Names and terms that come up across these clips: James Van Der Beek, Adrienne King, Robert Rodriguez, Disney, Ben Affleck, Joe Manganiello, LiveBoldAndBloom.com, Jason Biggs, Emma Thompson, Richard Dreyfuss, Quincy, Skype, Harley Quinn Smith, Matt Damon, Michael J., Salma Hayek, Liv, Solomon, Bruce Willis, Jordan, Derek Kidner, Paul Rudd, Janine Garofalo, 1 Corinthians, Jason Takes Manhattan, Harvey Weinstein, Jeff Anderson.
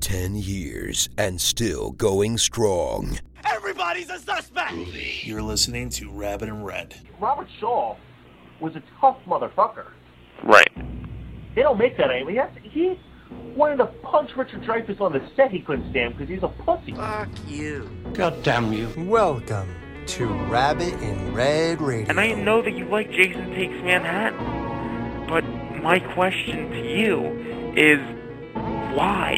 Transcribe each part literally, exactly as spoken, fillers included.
Ten years and still going strong. Everybody's a suspect! You're listening to Rabbit in Red. Robert Shaw was a tough motherfucker. Right. They don't make that anymore. He wanted to punch Richard Dreyfuss on the set he couldn't stand because he's a pussy. Fuck you. God damn you. Welcome to Rabbit in Red Radio. And I know that you like Jason Takes Manhattan, but my question to you is why?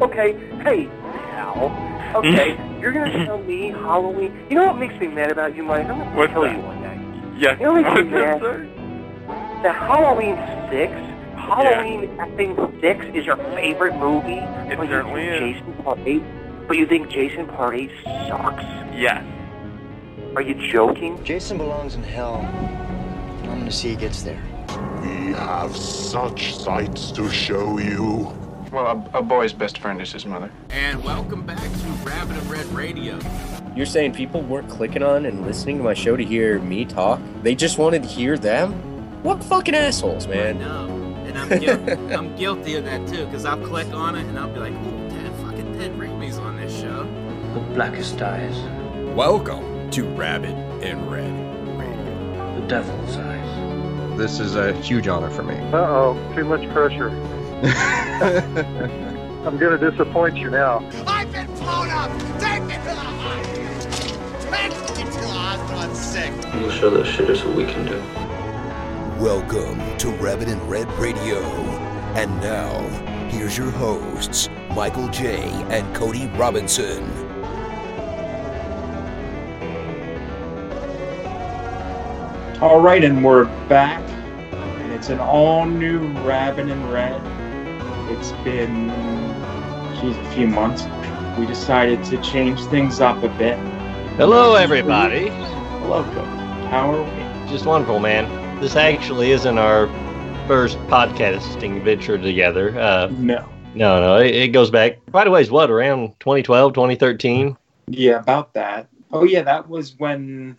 Okay, hey, now, okay, you're gonna tell me Halloween. You know what makes me mad about you, Mike? I'm gonna What's tell that? you one day. Yeah. You know what makes me mad? The Halloween six, Halloween yeah. effing six is your favorite movie. It but certainly you think is. Jason Party, but you think Jason Party sucks? Yes. Are you joking? Jason belongs in hell. I'm gonna see he gets there. We have such sights to show you. Well, a, a boy's best friend is his mother. And welcome back to Rabbit in Red Radio. You're saying people weren't clicking on and listening to my show to hear me talk? They just wanted to hear them? What fucking assholes, man. I know, and I'm, guil- I'm guilty of that too, because I'll click on it and I'll be like, ooh, Ted, fucking Ted Rigby's on this show. The blackest eyes. Welcome to Rabbit in Red Radio. The devil's eyes. This is a huge honor for me. Uh-oh, too much pressure. I'm going to disappoint you now. I've been blown up! Take me to the hospital! Take me to the hospital, I'm sick! We'll show those shitters what we can do. Welcome to Rabbit in Red Radio. And now, here's your hosts, Michael J. and Cody Robinson. All right, and we're back, and it's an all-new Rabbit in Red. It's been, geez, a few months. We decided to change things up a bit. Hello, everybody. Hello, Cody. How are we? Just wonderful, man. This actually isn't our first podcasting venture together. Uh, no. No, no, it, it goes back quite a ways, what, around twenty twelve, twenty thirteen? Yeah, about that. Oh, yeah, that was when...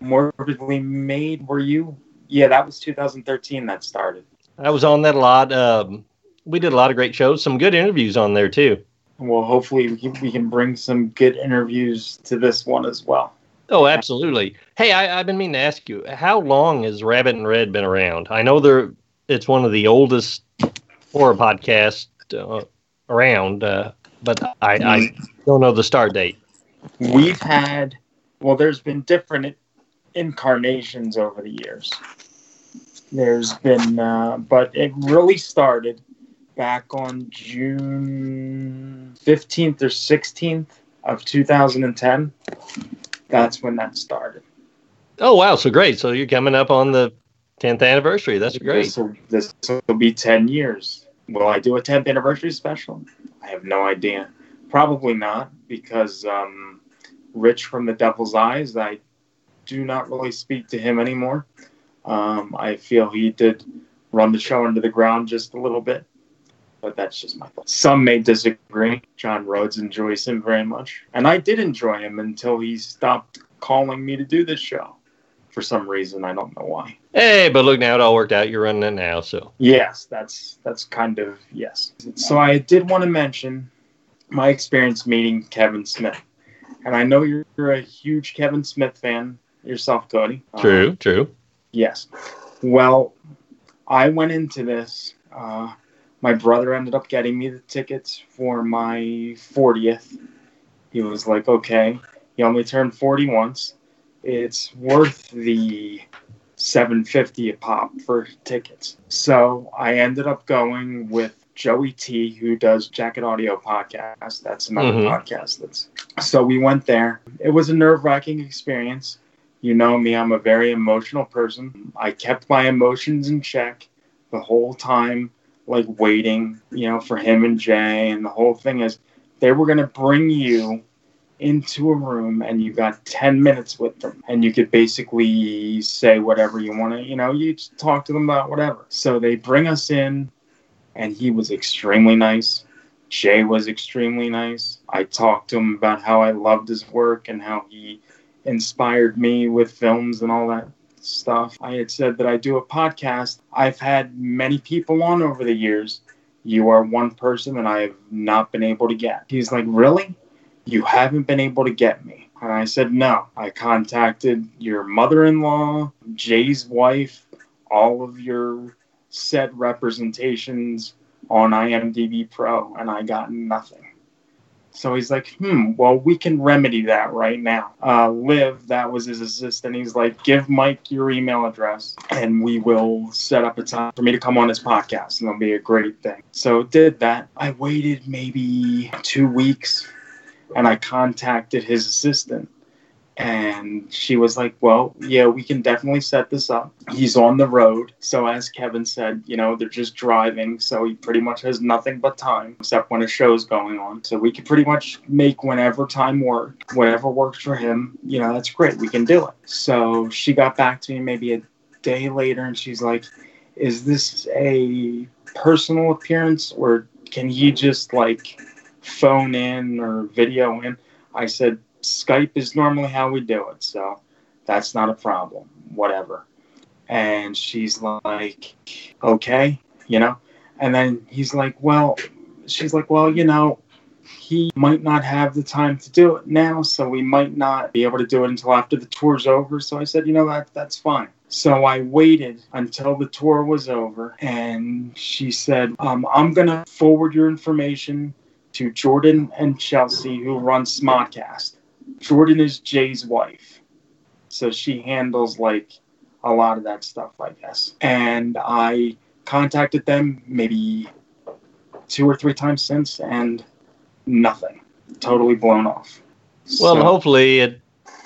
Morbidly Made, were you? Yeah, that was two thousand thirteen that started. I was on that a lot. Um, we did a lot of great shows, some good interviews on there too. Well, hopefully we can bring some good interviews to this one as well. Oh, absolutely. Hey, I, I've been meaning to ask you, how long has Rabbit in Red been around? I know they're, it's one of the oldest horror podcasts uh, around, uh, but I, I don't know the start date. We've had, well, there's been different incarnations over the years. There's been uh but it really started back on June fifteenth or sixteenth of two thousand ten, that's when that started. Oh, wow. So great. So you're coming up on the tenth anniversary. That's great. This will, this will be ten years. Will I do a tenth anniversary special? I have no idea. Probably not, because um, Rich from The Devil's Eyes, I do not really speak to him anymore. Um, I feel he did run the show into the ground just a little bit, but that's just my thought. Some may disagree. John Rhodes enjoys him very much, and I did enjoy him until he stopped calling me to do this show for some reason. I don't know why. Hey, but look, now it all worked out. You're running it now, so. Yes, that's that's kind of, yes. So I did want to mention my experience meeting Kevin Smith, and I know you're, you're a huge Kevin Smith fan yourself, Cody. True, um, true. Yes. Well, I went into this. Uh, my brother ended up getting me the tickets for my fortieth. He was like, okay, he only turned forty once. It's worth the seven fifty a pop for tickets. So I ended up going with Joey T, who does Jacket Audio Podcast. That's another mm-hmm. podcast. That's so we went there. It was a nerve-wracking experience. You know me, I'm a very emotional person. I kept my emotions in check the whole time, like waiting, you know, for him and Jay. And the whole thing is they were going to bring you into a room and you got ten minutes with them. And you could basically say whatever you want to, you know, you just talk to them about whatever. So they bring us in and he was extremely nice. Jay was extremely nice. I talked to him about how I loved his work and how he inspired me with films and all that stuff. I had said that I do a podcast. I've had many people on over the years. You are one person that I have not been able to get. He's like, really? You haven't been able to get me? And I said, no. I contacted your mother-in-law, Jay's wife, all of your set representations on IMDb Pro, and I got nothing. So he's like, hmm, well, we can remedy that right now. Uh, Liv, that was his assistant. He's like, give Mike your email address, and we will set up a time for me to come on his podcast, and it'll be a great thing. So did that. I waited maybe two weeks, and I contacted his assistant, and she was like, well, yeah, we can definitely set this up. He's on the road. So as Kevin said, you know, they're just driving. So he pretty much has nothing but time except when a show's going on. So we can pretty much make whenever time work, whatever works for him. You know, that's great. We can do it. So she got back to me maybe a day later and she's like, is this a personal appearance or can he just like phone in or video in? I said, Skype is normally how we do it, so that's not a problem, whatever. And she's like, okay, you know. And then he's like, well, she's like, well, you know, he might not have the time to do it now, so we might not be able to do it until after the tour's over. So I said, you know, that that's fine. So I waited until the tour was over, and she said, um, I'm going to forward your information to Jordan and Chelsea, who run Smodcast. Jordan is Jay's wife, so she handles, like, a lot of that stuff, I guess. And I contacted them maybe two or three times since, and nothing. Totally blown off. Well, so, hopefully it's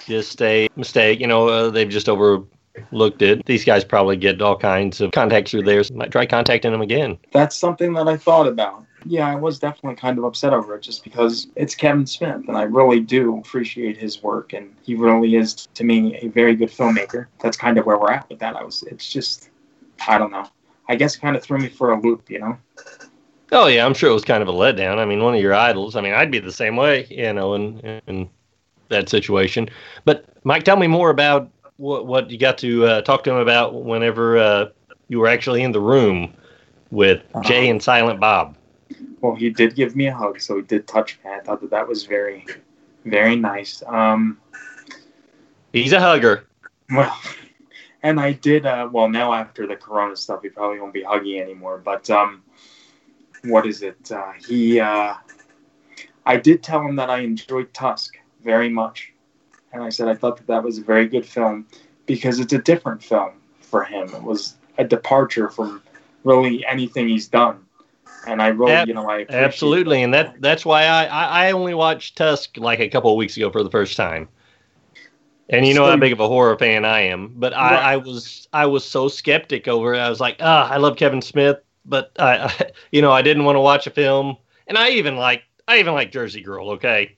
just a mistake. You know, uh, they've just overlooked it. These guys probably get all kinds of contacts through theirs. Might try contacting them again. That's something that I thought about. Yeah, I was definitely kind of upset over it just because it's Kevin Smith, and I really do appreciate his work, and he really is, to me, a very good filmmaker. That's kind of where we're at with that. I was, it's just, I don't know. I guess it kind of threw me for a loop, you know? Oh, yeah, I'm sure it was kind of a letdown. I mean, one of your idols. I mean, I'd be the same way, you know, in, in that situation. But, Mike, tell me more about what, what you got to uh, talk to him about whenever uh, you were actually in the room with uh-huh. Jay and Silent Bob. Well, he did give me a hug, so he did touch me. I thought that that was very, very nice. Um, He's a hugger. Well, and I did, uh, well, now after the corona stuff, he probably won't be huggy anymore. But um, what is it? Uh, he, uh, I did tell him that I enjoyed Tusk very much. And I said I thought that that was a very good film because it's a different film for him. It was a departure from really anything he's done. and I really, Ab- you know, I absolutely, that. and that that's why I, I, I only watched Tusk like a couple of weeks ago for the first time. And you know so, how big of a horror fan I am, but I, right. I was I was so skeptic over it. I was like, ah, oh, I love Kevin Smith, but I, I, you know, I didn't want to watch a film, and I even like I even like Jersey Girl. Okay,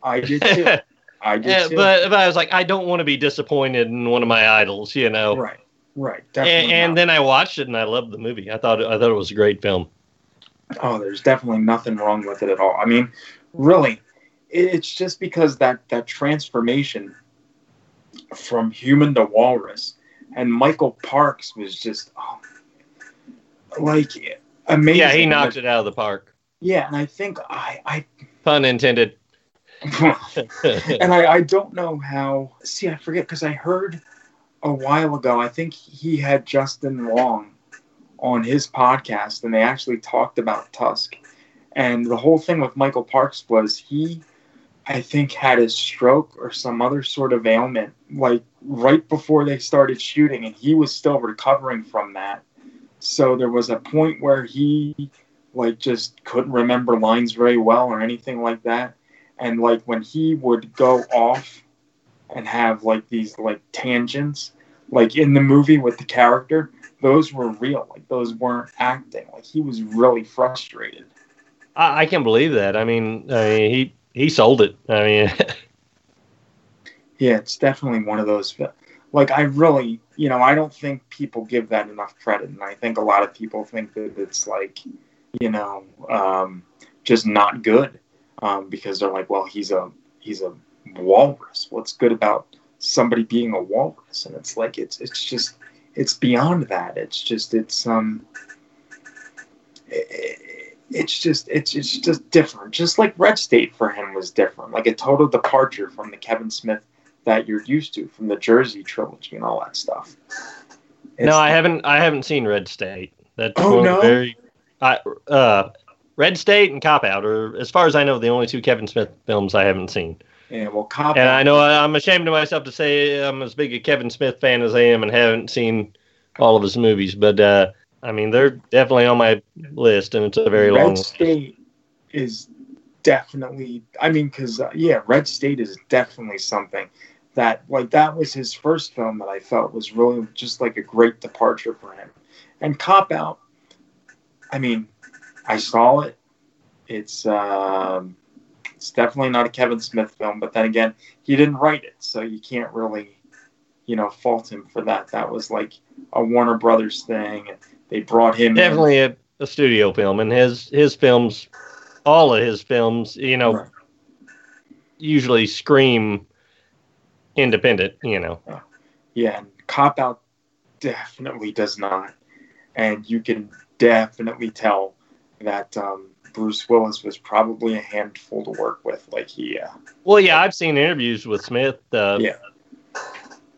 I did too. I did yeah, too. But, but I was like, I don't want to be disappointed in one of my idols, you know. Right. Right. Definitely. And, and then I watched it, and I loved the movie. I thought I thought it was a great film. Oh, there's definitely nothing wrong with it at all. I mean, really, it's just because that that transformation from human to walrus, and Michael Parks was just oh, like amazing. Yeah, he knocked it out of the park. Yeah, and I think I, I pun intended. and I, I don't know how. See, I forget because I heard a while ago. I think he had Justin Long on his podcast, and they actually talked about Tusk. And the whole thing with Michael Parks was he. I think had a stroke or some other sort of ailment, like right before they started shooting, and he was still recovering from that. So there was a point where he like just couldn't remember lines very well or anything like that. And like when he would go off and have like these like tangents, like in the movie with the character, those were real. Like those weren't acting. Like he was really frustrated. I, I can't believe that. I mean, uh, he, He sold it. I mean, yeah, it's definitely one of those. Like, I really, you know, I don't think people give that enough credit, and I think a lot of people think that it's like, you know, um, just not good um, because they're like, well, he's a he's a walrus. What's good about somebody being a walrus? And it's like, it's it's just it's beyond that. It's just it's um. It, it, It's just, it's it's just different. Just like Red State for him was different, like a total departure from the Kevin Smith that you're used to, from the Jersey trilogy and all that stuff. It's no, I haven't. I haven't seen Red State. That's oh no, very, I, uh, Red State and Cop Out are, as far as I know, the only two Kevin Smith films I haven't seen. Yeah, well, Cop Out. And I know I'm ashamed of myself to say I'm as big a Kevin Smith fan as I am, and haven't seen all of his movies, but. Uh, I mean, they're definitely on my list, and it's a very long list. Red State is definitely, I mean, because, uh, yeah, Red State is definitely something that, like, that was his first film that I felt was really just, like, a great departure for him. And Cop Out, I mean, I saw it. It's, um, it's definitely not a Kevin Smith film, but then again, he didn't write it, so you can't really, you know, fault him for that. That was, like, a Warner Brothers thing, and they brought him definitely in. A, a studio film, and his his films, all of his films, you know, right. usually scream independent, you know. Yeah, and Cop Out definitely does not, and you can definitely tell that um, Bruce Willis was probably a handful to work with. Like he, uh, well, yeah, I've seen interviews with Smith, uh, yeah,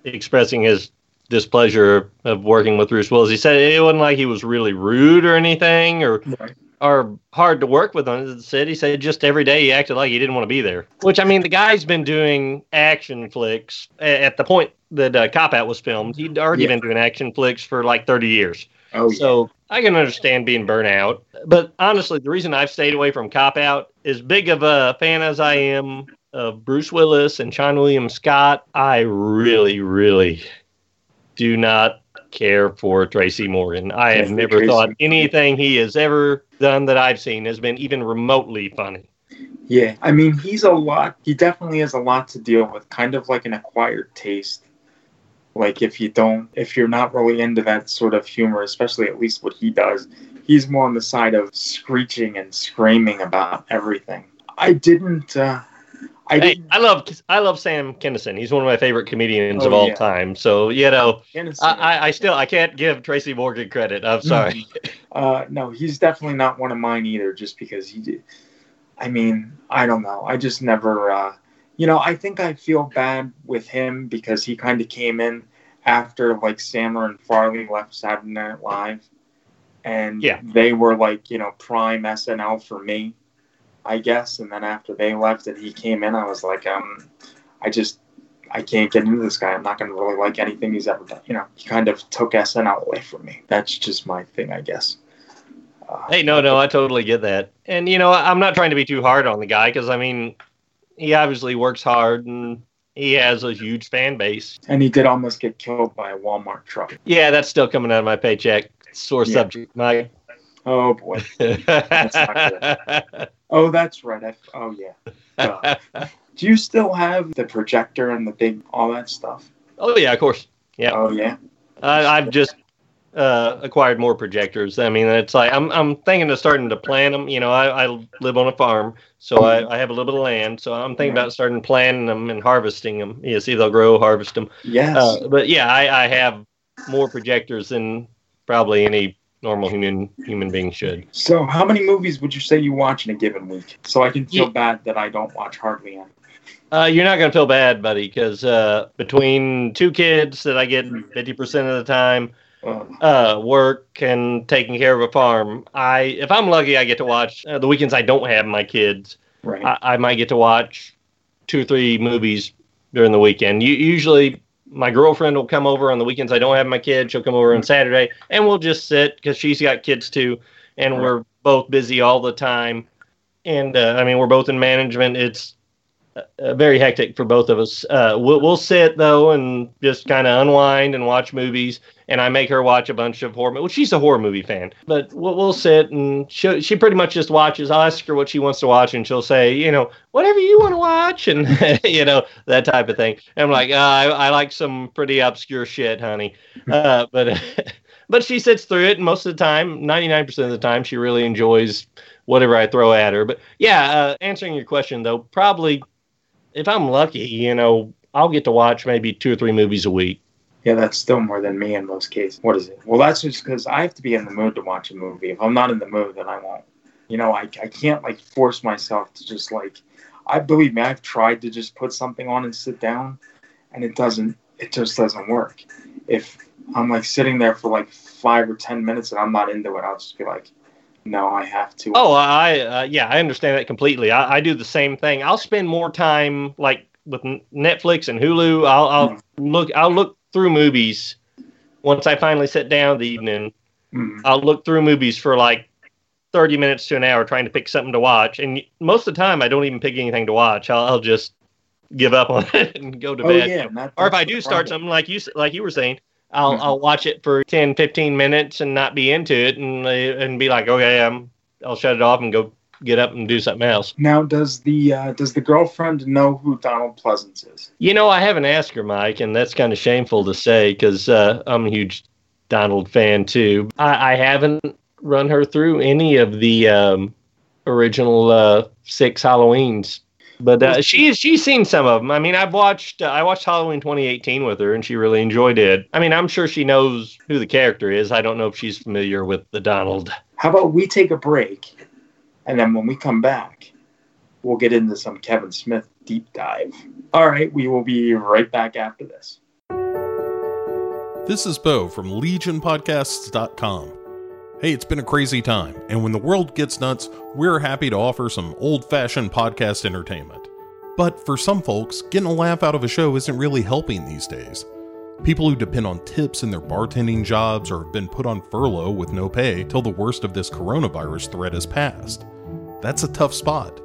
expressing his displeasure of working with Bruce Willis. He said it wasn't like he was really rude or anything, or right. or hard to work with. On the set, he said just every day he acted like he didn't want to be there. Which I mean, the guy's been doing action flicks at the point that uh, Cop Out was filmed. He'd already yeah. been doing action flicks for like thirty years. Oh, so yeah. I can understand being burnt out. But honestly, the reason I've stayed away from Cop Out, as big of a fan as I am of Bruce Willis and Sean William Scott, I really, really. do not care for Tracy Morgan. I have never Tracy. thought anything he has ever done that I've seen has been even remotely funny. Yeah, I mean, he's a lot. He definitely has a lot to deal with, kind of like an acquired taste. Like if you don't, if you're not really into that sort of humor, especially at least what he does, he's more on the side of screeching and screaming about everything. I didn't... Uh, I, hey, I love I love Sam Kinison. He's one of my favorite comedians oh, of all yeah. time. So, you know, I, I, I still I can't give Tracy Morgan credit. I'm sorry. uh, no, he's definitely not one of mine either, just because he did. I mean, I don't know. I just never, uh, you know, I think I feel bad with him because he kind of came in after like Sandler and Farley left Saturday Night Live. And yeah. they were like, you know, prime S N L for me. I guess, and then after they left and he came in, I was like, um, I just, I can't get into this guy. I'm not going to really like anything he's ever done. You know, he kind of took S N L away from me. That's just my thing, I guess. Hey, no, no, I totally get that. And, you know, I'm not trying to be too hard on the guy because, I mean, he obviously works hard and he has a huge fan base. And he did almost get killed by a Walmart truck. Yeah, that's still coming out of my paycheck. Sore yeah. subject, Mike. Oh, boy. That's not good. Oh, that's right. I, oh, yeah. Do you still have the projector and the big, all that stuff? Oh, yeah, of course. Yeah. Oh, yeah. Uh, I've just uh, acquired more projectors. I mean, it's like I'm I'm thinking of starting to plant them. You know, I, I live on a farm, so I, I have a little bit of land. So I'm thinking right. about starting planting them and harvesting them. You know, see, they'll grow, harvest them. Yes. Uh, but, yeah, I, I have more projectors than probably any normal human human being should. So how many movies would you say you watch in a given week? So I can feel yeah. bad that I don't watch hardly any. Uh, you're not going to feel bad, buddy, because uh, between two kids that I get fifty percent of the time, uh, work, and taking care of a farm, I if I'm lucky, I get to watch, uh, the weekends I don't have my kids, right. I, I might get to watch two or three movies during the weekend. You, usually, my girlfriend will come over on the weekends I don't have my kids. She'll come over on Saturday, and we'll just sit, because she's got kids too, and right. we're both busy all the time. And, uh, I mean, we're both in management. It's Uh, very hectic for both of us. Uh, we'll, we'll sit, though, and just kind of unwind and watch movies. And I make her watch a bunch of horror movies. Well, she's a horror movie fan. But we'll, we'll sit, and she, she pretty much just watches. I'll ask her what she wants to watch, and she'll say, you know, whatever you want to watch, and, you know, that type of thing. And I'm like, uh, I, I like some pretty obscure shit, honey. Uh, but but she sits through it, and most of the time, ninety-nine percent of the time, she really enjoys whatever I throw at her. But, yeah, uh, answering your question, though, probably... If I'm lucky, you know, I'll get to watch maybe two or three movies a week. Yeah, that's still more than me in most cases. What is it? Well, that's just because I have to be in the mood to watch a movie. If I'm not in the mood, then I won't. You know, I I can't, like, force myself to just, like, I believe me, I've tried to just put something on and sit down, and it doesn't, it just doesn't work. If I'm, like, sitting there for, like, five or ten minutes and I'm not into it, I'll just be like, no, I have to. Oh, I uh, yeah, I understand that completely. I, I do the same thing. I'll spend more time like with Netflix and Hulu. I'll, I'll mm. look. I'll look through movies once I finally sit down the evening. Mm. I'll look through movies for like thirty minutes to an hour, trying to pick something to watch. And most of the time, I don't even pick anything to watch. I'll, I'll just give up on it and go to oh, bed. Yeah, or if I do start something like you like you were saying. I'll mm-hmm. I'll watch it for ten, fifteen minutes and not be into it and and be like, okay, I'm, I'll shut it off and go get up and do something else. Now, does the uh, does the girlfriend know who Donald Pleasence is? You know, I haven't asked her, Mike, and that's kind of shameful to say because uh, I'm a huge Donald fan, too. I, I haven't run her through any of the um, original uh, six Halloweens. But uh, she she's seen some of them. I mean, I've watched uh, I watched Halloween twenty eighteen with her, and she really enjoyed it. I mean, I'm sure she knows who the character is. I don't know if she's familiar with the Donald. How about we take a break, and then when we come back, we'll get into some Kevin Smith deep dive. All right, we will be right back after this. This is Bo from legion podcasts dot com. Hey, it's been a crazy time, and when the world gets nuts, we're happy to offer some old-fashioned podcast entertainment. But for some folks, getting a laugh out of a show isn't really helping these days. People who depend on tips in their bartending jobs or have been put on furlough with no pay till the worst of this coronavirus threat is past. That's a tough spot.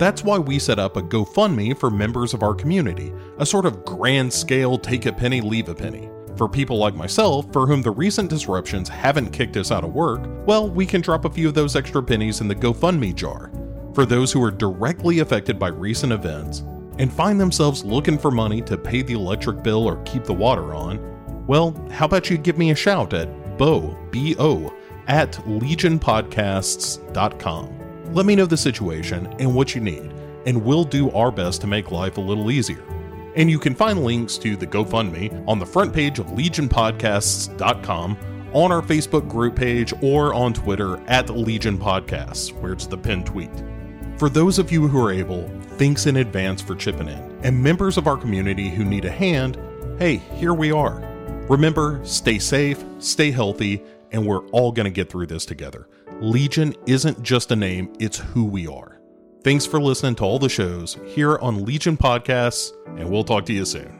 That's why we set up a GoFundMe for members of our community, a sort of grand-scale take-a-penny, leave-a-penny. For people like myself, for whom the recent disruptions haven't kicked us out of work, well, we can drop a few of those extra pennies in the GoFundMe jar for those who are directly affected by recent events and find themselves looking for money to pay the electric bill or keep the water on. Well, how about you give me a shout at bo, B O, at legion podcasts dot com. Let me know the situation and what you need, and we'll do our best to make life a little easier. And you can find links to the GoFundMe on the front page of legion podcasts dot com, on our Facebook group page, or on Twitter at Legion Podcasts, where it's the pinned tweet. For those of you who are able, thanks in advance for chipping in. And members of our community who need a hand, hey, here we are. Remember, stay safe, stay healthy, and we're all going to get through this together. Legion isn't just a name, it's who we are. Thanks for listening to all the shows here on Legion Podcasts, and we'll talk to you soon.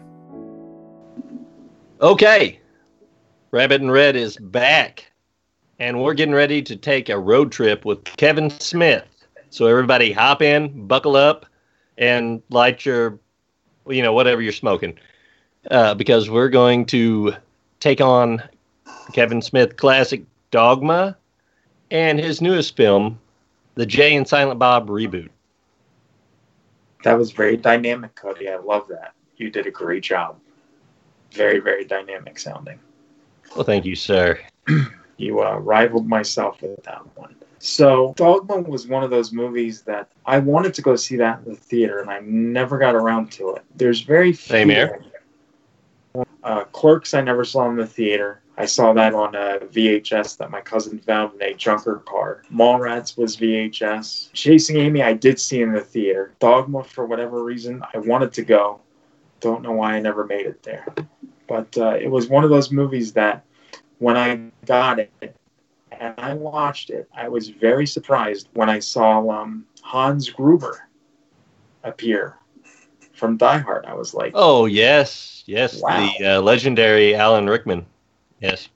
Okay. Rabbit in Red is back. and we're getting ready to take a road trip with Kevin Smith. So everybody hop in, buckle up, and light your, you know, whatever you're smoking, uh, because we're going to take on Kevin Smith classic Dogma and his newest film, the Jay and Silent Bob reboot. That was very dynamic, Cody. I love that. You did a great job. Very, very dynamic sounding. Well, thank you, sir. You uh, rivaled myself with that one. So Dogma was one of those movies that I wanted to go see that in the theater, and I never got around to it. There's very few. Same here. Uh, Clerks, I never saw in the theater. I saw that on a V H S that my cousin found in a junker car. Mallrats was V H S. Chasing Amy, I did see in the theater. Dogma, for whatever reason, I wanted to go. Don't know why I never made it there. But uh, it was one of those movies that when I got it and I watched it, I was very surprised when I saw um, Hans Gruber appear from Die Hard. I was like, oh, yes. Yes, wow. The uh, legendary Alan Rickman. Yes.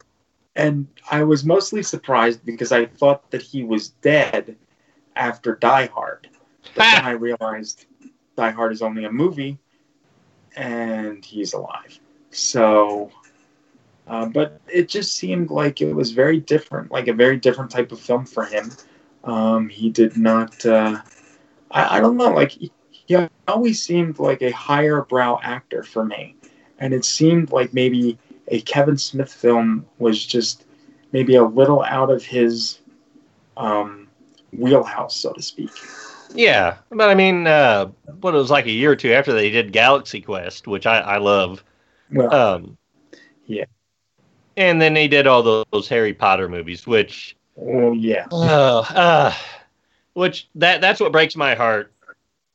And I was mostly surprised because I thought that he was dead after Die Hard. But ah! then I realized Die Hard is only a movie and he's alive. So, uh, but it just seemed like it was very different, like a very different type of film for him. Um, he did not, uh, I, I don't know, like he, he always seemed like a higher brow actor for me. And it seemed like maybe a Kevin Smith film was just maybe a little out of his um, wheelhouse, so to speak. Yeah, but I mean, uh, what it was like a year or two after they did Galaxy Quest, which I, I love. Well, um, yeah. And then they did all those, those Harry Potter movies, which... Oh, yeah. Uh, uh, which, that that's what breaks my heart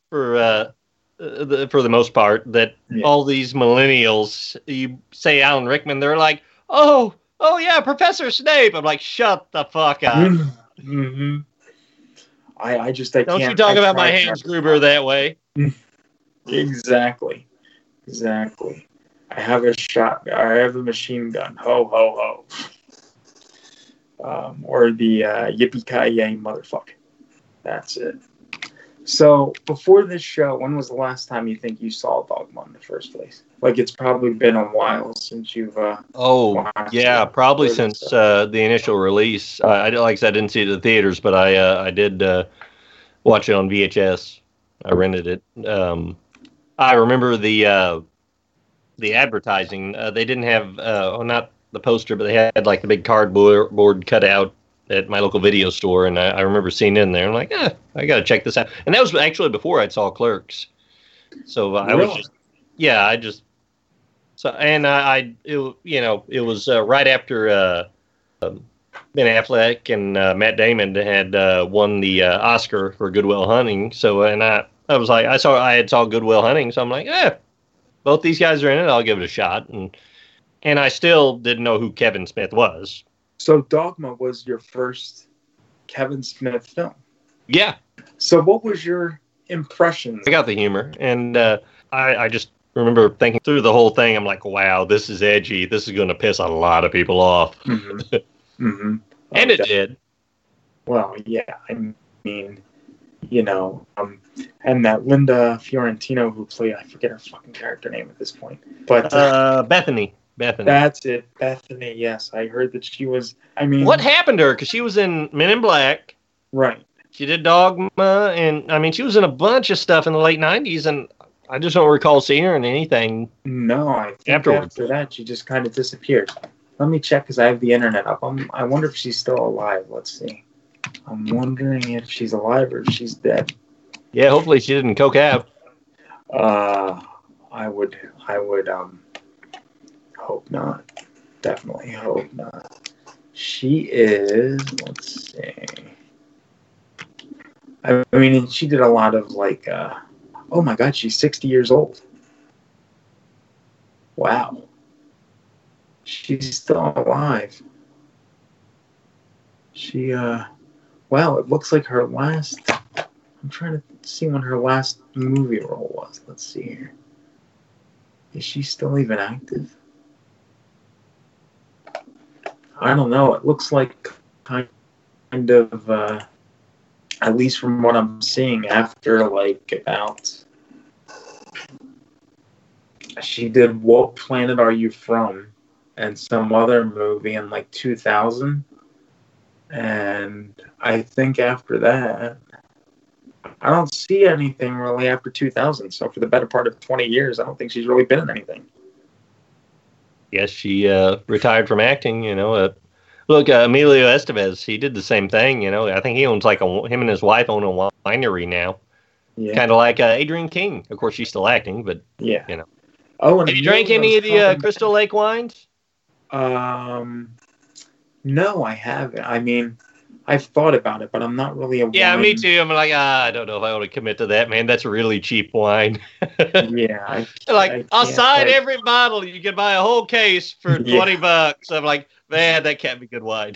for... Uh, Uh, the, for the most part, that yeah. all these millennials, you say Alan Rickman, they're like, oh, oh yeah, Professor Snape. I'm like, shut the fuck up. Mm-hmm. I, I just, I Don't can't. Don't you talk I about my Hans Gruber that way. Exactly. Exactly. I have a shot. I have a machine gun. Ho, ho, ho. Um, or the uh, yippee-ki-yay motherfucker. That's it. So, before this show, when was the last time you think you saw Dogma in the first place? Like, it's probably been a while since you've uh Oh, watched yeah, it. probably since stuff. uh the initial release. Uh, I like I said, I didn't see it at the theaters, but I uh, I did uh, watch it on V H S. I rented it. Um, I remember the uh, the advertising. Uh, they didn't have uh well, not the poster, but they had like the big cardboard cutout at my local video store, and I, I remember seeing it in there. I'm like, eh, I gotta check this out. And that was actually before I saw Clerks. So uh, really? I was just, yeah, I just, so, and I, I it, you know, it was uh, right after uh, um, Ben Affleck and uh, Matt Damon had uh, won the uh, Oscar for Good Will Hunting. So, and I, I was like, I saw, I had saw Good Will Hunting, so I'm like, eh, both these guys are in it, I'll give it a shot. And, and I still didn't know who Kevin Smith was. So Dogma was your first Kevin Smith film. Yeah. So what was your impression? I got the humor, and uh, I, I just remember thinking through the whole thing, I'm like, wow, this is edgy. This is going to piss a lot of people off. Mm-hmm. Mm-hmm. And oh, it definitely. did. Well, yeah, I mean, you know, um, and that Linda Fiorentino who played, I forget her fucking character name at this point. But uh, uh, Bethany. Bethany. That's it. Bethany, yes. I heard that she was, I mean... What happened to her? Because she was in Men in Black. Right. She did Dogma, and, I mean, she was in a bunch of stuff in the late nineties, and I just don't recall seeing her in anything. No, I think afterwards. After that, she just kind of disappeared. Let me check, because I have the internet up. I'm, I wonder if she's still alive. Let's see. I'm wondering if she's alive or if she's dead. Yeah, hopefully she didn't coke out. Uh, I would, I would, um... hope not. Definitely hope not. She is, let's see. I mean, she did a lot of like, uh, oh my God, she's sixty years old. Wow. She's still alive. She, uh, wow, it looks like her last, I'm trying to see when her last movie role was. Let's see here. Is she still even active? I don't know. It looks like kind of, uh, at least from what I'm seeing, after like about, she did What Planet Are You From? And some other movie in like two thousand. And I think after that, I don't see anything really after two thousand. So for the better part of twenty years, I don't think she's really been in anything. Yes, she uh, retired from acting, you know. Uh, look, uh, Emilio Estevez, he did the same thing, you know. I think he owns like a, him and his wife own a winery now. Yeah. Kind of like uh, Adrienne King. Of course, she's still acting, but, yeah, you know. Oh, and have you drank any of the uh, Crystal Lake wines? Um, no, I haven't. I mean, I've thought about it, but I'm not really a wine. Yeah, me too. I'm like, ah, I don't know if I want to commit to that, man. That's a really cheap wine. Yeah. I, like, I, I'll sign I, every bottle. You can buy a whole case for yeah. twenty bucks. I'm like, man, that can't be good wine.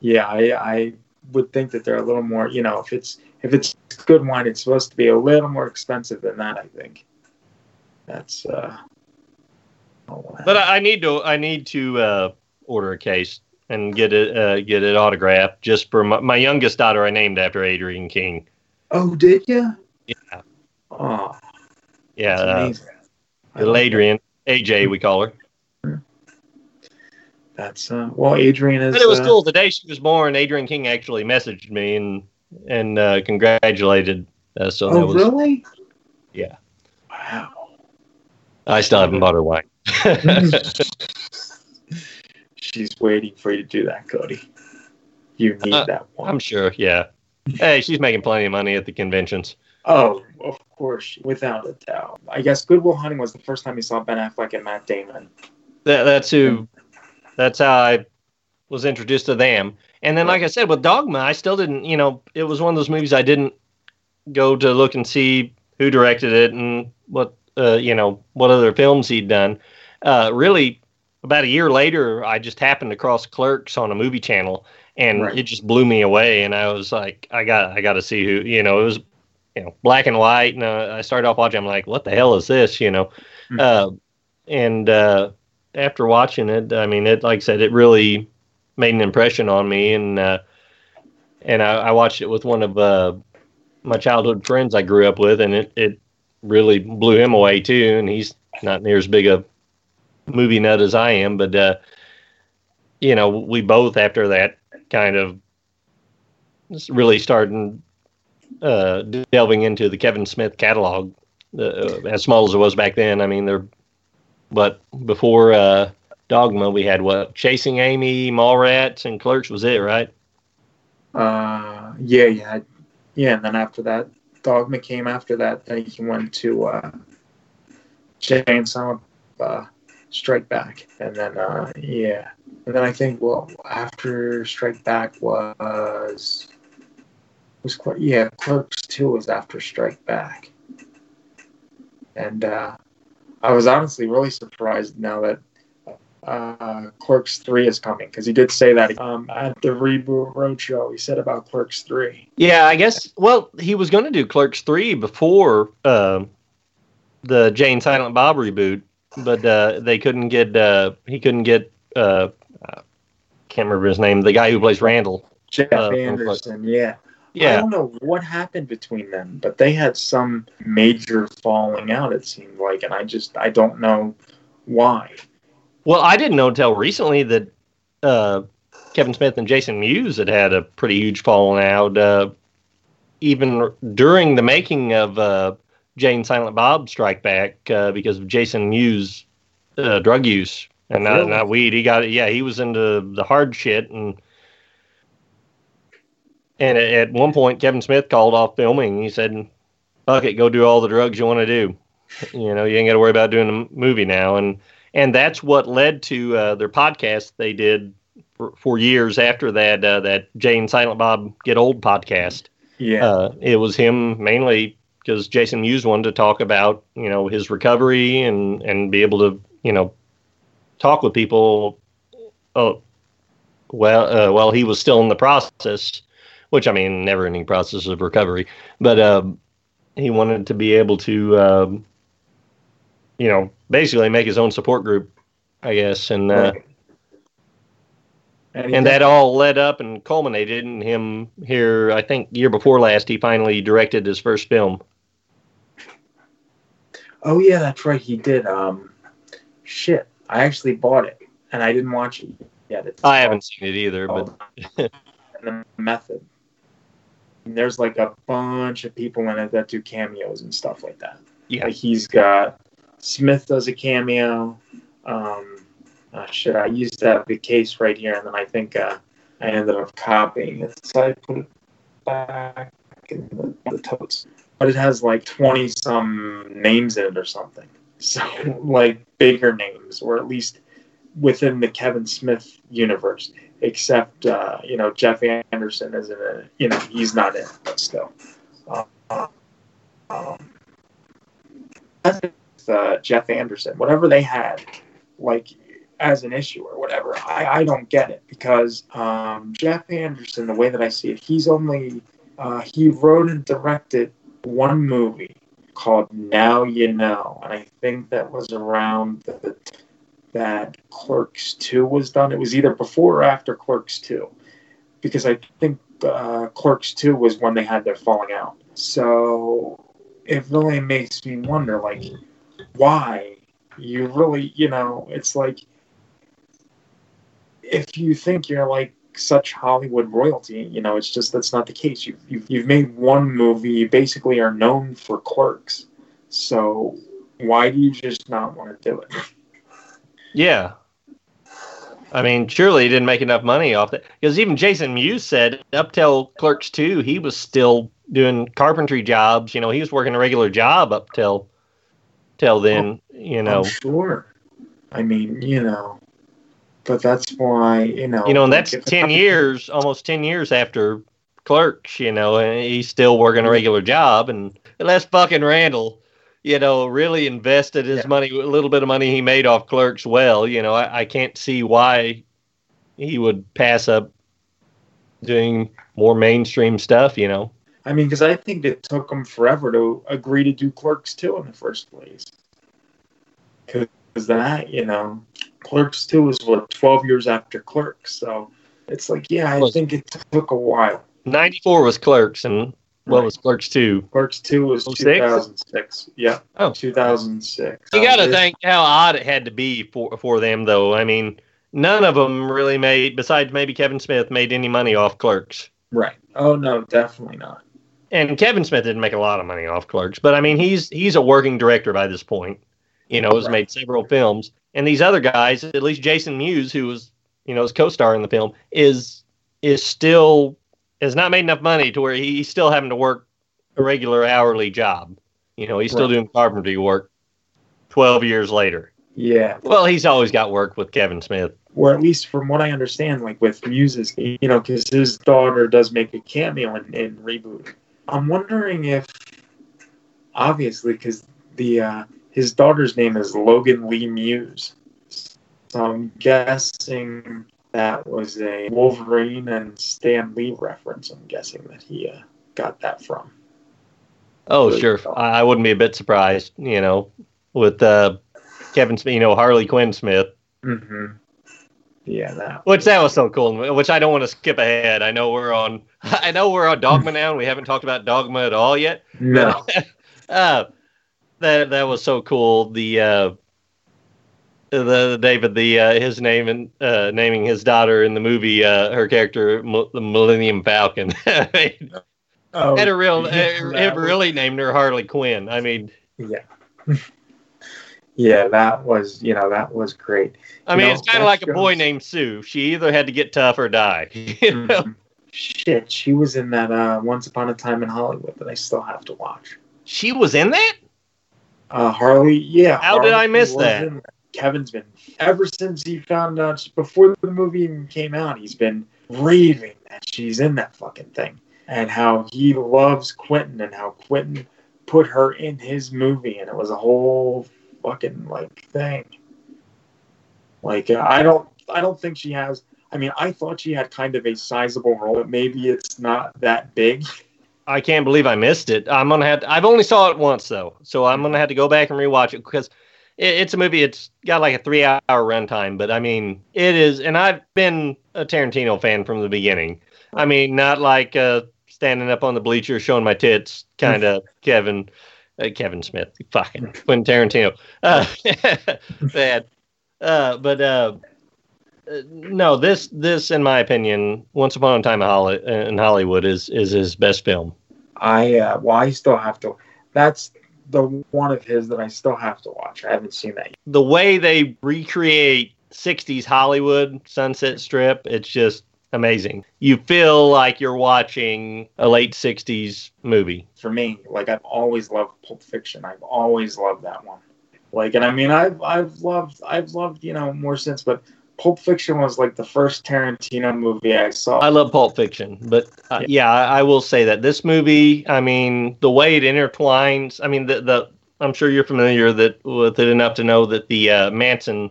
Yeah, I, I would think that they're a little more, you know, if it's if it's good wine, it's supposed to be a little more expensive than that, I think. That's uh oh, wow. But I need to I need to uh, order a case and get it uh, get it autographed just for my, my youngest daughter. I named after Adrienne King. Oh, did you? Yeah. Oh, yeah. Uh, little Adrienne, A J, we call her. That's uh, well, Adrienne is. But it was uh, cool. The day she was born, Adrienne King actually messaged me and and uh, congratulated. Uh, so oh, that was, really? Yeah. Wow. I still haven't bought her wine. She's waiting for you to do that, Cody. You need uh, that one. I'm sure, yeah. Hey, she's making plenty of money at the conventions. Oh, of course, without a doubt. I guess Good Will Hunting was the first time you saw Ben Affleck and Matt Damon. That, that's who. That's how I was introduced to them. And then, like I said, with Dogma, I still didn't, you know, it was one of those movies I didn't go to look and see who directed it and what. Uh, you know, what other films he'd done. Uh, really, about a year later, I just happened across Clerks on a movie channel, and right. It just blew me away. And I was like, I got I got to see who, you know, it was, you know, black and white. And uh, I started off watching, I'm like, what the hell is this, you know? Mm-hmm. Uh, and uh, after watching it, I mean, it, like I said, it really made an impression on me. And uh, and I, I watched it with one of uh, my childhood friends I grew up with, and it, it really blew him away too, and he's not near as big a movie nut as I am, but uh you know, we both after that kind of really started uh delving into the Kevin Smith catalog, uh, as small as it was back then. I mean, there, but before uh Dogma, we had what, Chasing Amy, Mallrats, and Clerks was it, right? Uh yeah, yeah. Yeah, and then after that Dogma came after that. Then he went to uh, Jay and Silent uh, Strike Back, and then uh, yeah, and then I think well after Strike Back was was quite, yeah, Clerks two was after Strike Back, and uh, I was honestly really surprised now that uh, Clerks three is coming, because he did say that um, at the Reboot Roadshow. He said about Clerks three. Yeah, I guess. Well, he was going to do Clerks three before uh, the Jay and Silent Bob reboot, but uh, they couldn't get. Uh, he couldn't get. Uh, I can't remember his name. The guy who plays Randall. Jeff uh, Anderson. Yeah. Yeah. I don't know what happened between them, but they had some major falling out. It seemed like, and I just I don't know why. Well, I didn't know until recently that uh, Kevin Smith and Jason Mewes had had a pretty huge falling out. Uh, even r- during the making of uh, Jay and Silent Bob Strike Back, uh, because of Jason Mewes' uh, drug use and not, really? not weed. He got yeah, he was into the hard shit, and and at one point Kevin Smith called off filming. He said, "Fuck it, go do all the drugs you want to do. You know, you ain't got to worry about doing a movie now." And And that's what led to uh, their podcast they did for, for years after that, uh, that Jay and Silent Bob Get Old podcast. Yeah. Uh, it was him mainly because Jason Mewes wanted to talk about, you know, his recovery and, and be able to, you know, talk with people uh, well, uh, while he was still in the process, which, I mean, never-ending process of recovery. But uh, he wanted to be able to, uh, you know, basically make his own support group, I guess. And uh, And, and that all led up and culminated in him here, I think, year before last, he finally directed his first film. Oh, yeah, that's right. He did. Um, shit. I actually bought it, and I didn't watch it yet. It's I haven't seen it either. But and The Method. And there's, like, a bunch of people in it that do cameos and stuff like that. Yeah. Like he's got... Smith does a cameo. Um... Uh, shit, I used to have the case right here, and then I think uh, I ended up copying it, so I put it back in the, the totes. But it has like twenty-some names in it or something. So, like, bigger names, or at least within the Kevin Smith universe, except, uh, you know, Jeff Anderson isn't in it. You know, he's not in it, but still. Um, um, uh, Jeff Anderson, whatever they had, like, as an issue or whatever, I, I don't get it, because um, Jeff Anderson, the way that I see it, he's only, uh, he wrote and directed one movie called Now You Know, and I think that was around the, that Clerks two was done. It was either before or after Clerks two, because I think uh, Clerks two was when they had their falling out. So it really makes me wonder, like, why you really, you know, it's like, if you think you're like such Hollywood royalty, you know, it's just, that's not the case. You've, you've, you've made one movie. You basically are known for Clerks. So why do you just not want to do it? Yeah. I mean, surely he didn't make enough money off that. Because even Jason Mewes said up till Clerks two, he was still doing carpentry jobs. You know, he was working a regular job up till, till then, oh, you know. I'm sure. I mean, you know. But that's why, you know... You know, and that's ten years, almost ten years after Clerks, you know, and he's still working a regular job. And that's fucking Randall, you know, really invested his yeah. money, a little bit of money he made off Clerks well. You know, I, I can't see why he would pass up doing more mainstream stuff, you know. I mean, because I think it took him forever to agree to do Clerks two in the first place. Because that, you know... Clerks two was, what, twelve years after Clerks, so it's like, yeah, I think it took a while. ninety-four was Clerks, and what right. was Clerks two? Clerks two was two thousand six. Yeah, oh. two thousand six. You got to think how odd it had to be for, for them, though. I mean, none of them really made, besides maybe Kevin Smith, made any money off Clerks. Right. Oh, no, definitely not. And Kevin Smith didn't make a lot of money off Clerks, but, I mean, he's he's a working director by this point. You know, has right. made several films. And these other guys, at least Jason Mewes, who was, you know, his co-star in the film, is is still has not made enough money to where he, he's still having to work a regular hourly job. You know, he's right. still doing carpentry work twelve years later. Yeah. Well, he's always got work with Kevin Smith. Or at least from what I understand, like with Mewes, you know, because his daughter does make a cameo in, in Reboot. I'm wondering if, obviously, because the... Uh, his daughter's name is Logan Lee Mewes. So I'm guessing that was a Wolverine and Stan Lee reference. I'm guessing that he uh, got that from. Oh, so sure. I wouldn't be a bit surprised, you know, with uh, Kevin Smith, you know, Harley Quinn Smith. Mm-hmm. Yeah, that. Which that was so cool, which I don't want to skip ahead. I know we're on, I know we're on Dogma now, and we haven't talked about Dogma at all yet. No. uh, That that was so cool. The uh, the David the uh, his name and uh, naming his daughter in the movie uh, her character M- the Millennium Falcon. I mean, oh, had a real yeah, really was... named her Harley Quinn. I mean, yeah, yeah, that was you know that was great. I you mean, know, it's kind of like goes... a boy named Sue. She either had to get tough or die. You know? Shit, she was in that uh, Once Upon a Time in Hollywood that I still have to watch. She was in that. Uh, Harley, yeah. How Harley did I miss that? In. Kevin's been, ever since he found out, before the movie even came out, he's been raving that she's in that fucking thing. And how he loves Quentin, and how Quentin put her in his movie, and it was a whole fucking, like, thing. Like, I don't, I don't think she has, I mean, I thought she had kind of a sizable role, but maybe it's not that big. I can't believe I missed it. I'm gonna have to, I've only saw it once though, so I'm gonna have to go back and rewatch it because it's a movie, it's got like a three-hour runtime, but I mean, it is, and I've been a Tarantino fan from the beginning. I mean, not like uh, standing up on the bleachers showing my tits, kind of Kevin, uh, Kevin Smith, fucking Quentin Tarantino. Uh, bad. Uh, but uh, no, this, this, in my opinion, Once Upon a Time in Hollywood is, is his best film. I, uh, well, I still have to, that's the one of his that I still have to watch. I haven't seen that yet. The way they recreate sixties Hollywood, Sunset Strip, it's just amazing. You feel like you're watching a late sixties movie. For me, like, I've always loved Pulp Fiction. I've always loved that one. Like, and I mean, I've, I've loved, I've loved, you know, more since, but Pulp Fiction was like the first Tarantino movie I saw. I love Pulp Fiction, but uh, yeah, I, I will say that this movie, I mean, the way it intertwines, I mean, the, the I'm sure you're familiar that with it enough to know that the uh, Manson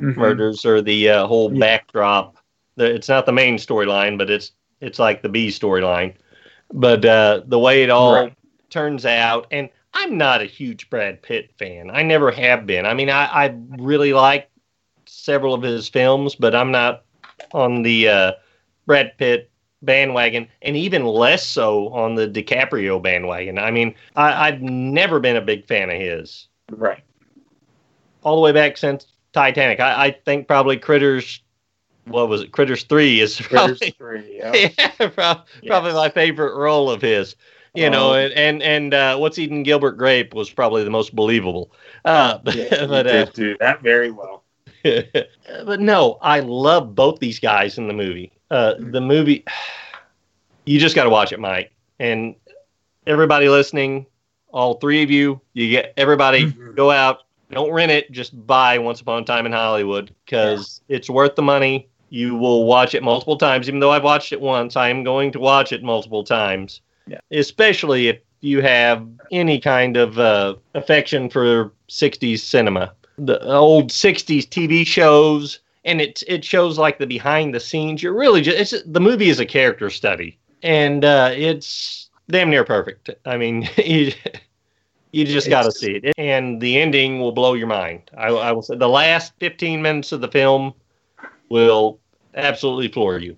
mm-hmm. murders are the uh, whole yeah. backdrop. It's not the main storyline, but it's it's like the B storyline. But uh, the way it all right. turns out, and I'm not a huge Brad Pitt fan. I never have been. I mean, I, I really like several of his films, but I'm not on the uh, Brad Pitt bandwagon, and even less so on the DiCaprio bandwagon. I mean, I, I've never been a big fan of his. Right. All the way back since Titanic. I, I think probably Critters, what was it, Critters three is probably, Critters three, yeah. yeah, probably, yes. probably my favorite role of his. You um, know, and, and, and uh, What's Eating Gilbert Grape was probably the most believable. Uh, yeah, but, he did uh, do that very well. But no, I love both these guys in the movie. Uh, the movie, you just got to watch it, Mike. And everybody listening, all three of you, you get everybody mm-hmm. go out, don't rent it, just buy Once Upon a Time in Hollywood, because yeah. it's worth the money. You will watch it multiple times. Even though I've watched it once, I am going to watch it multiple times. Yeah. Especially if you have any kind of uh, affection for sixties cinema. The old sixties T V shows, and it it shows like the behind the scenes. You're really just it's, the movie is a character study, and uh, it's damn near perfect. I mean, you, you just got to see it, and the ending will blow your mind. I, I will say the last fifteen minutes of the film will absolutely floor you.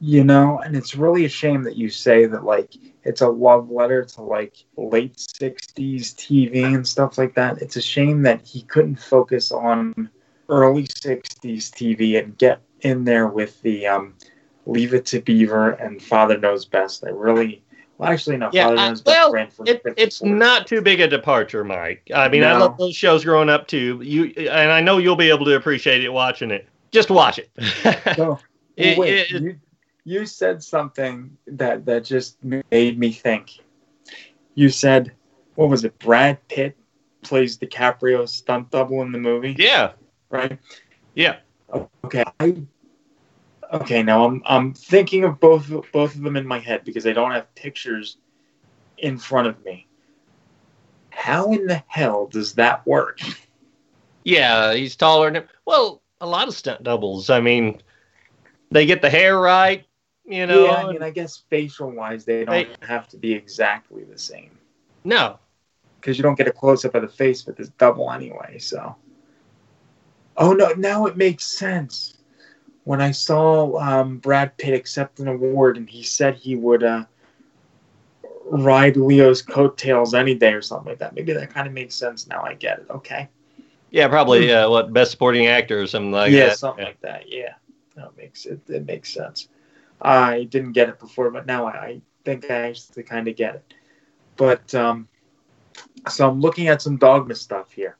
You know, and it's really a shame that you say that. Like, it's a love letter to, like, late sixties T V and stuff like that. It's a shame that he couldn't focus on early sixties T V and get in there with the um, Leave It to Beaver and Father Knows Best. I really, well, actually, no, yeah, Father I, Knows well, Best. Well, it, it's not too big a departure, Mike. I mean, no. I love those shows growing up, too. You And I know you'll be able to appreciate it watching it. Just watch it. no, well, it, wait, it, you, You said something that, that just made me think. You said, what was it, Brad Pitt plays DiCaprio's stunt double in the movie? Yeah. Right? Yeah. Okay. I, okay, now I'm I'm thinking of both both of them in my head because I don't have pictures in front of me. How in the hell does that work? Yeah, he's taller than him. Well, a lot of stunt doubles. I mean, they get the hair right. You know, yeah, I mean, I guess facial-wise, they don't they, have to be exactly the same. No. Because you don't get a close-up of the face with this double anyway, so. Oh, no, now it makes sense. When I saw um, Brad Pitt accept an award, and he said he would uh, ride Leo's coattails any day or something like that. Maybe that kind of makes sense now. I get it. Okay. Yeah, probably, uh, what, Best Supporting Actor or something like yeah, that. Something yeah, something like that, yeah. No, it makes, it, it makes sense. I didn't get it before, but now I, I think I actually kind of get it. But, um, so I'm looking at some dogma stuff here.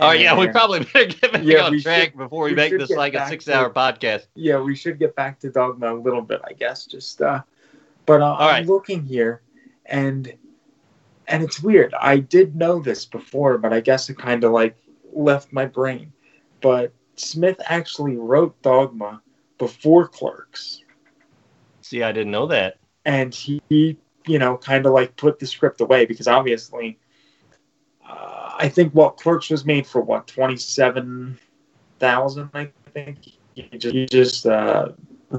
Oh, and, yeah, we probably better get back yeah, on track should, before we, we make this like a six-hour podcast. Yeah, we should get back to dogma a little bit, I guess. Just, uh, but uh, I'm right. looking here, and and it's weird. I did know this before, but I guess it kind of, like, left my brain. But Smith actually wrote Dogma before Clerks. See, I didn't know that. And he, you know, kind of like put the script away because obviously, uh, I think what Clerks was made for, what, twenty-seven thousand dollars, I think. He just, he just uh,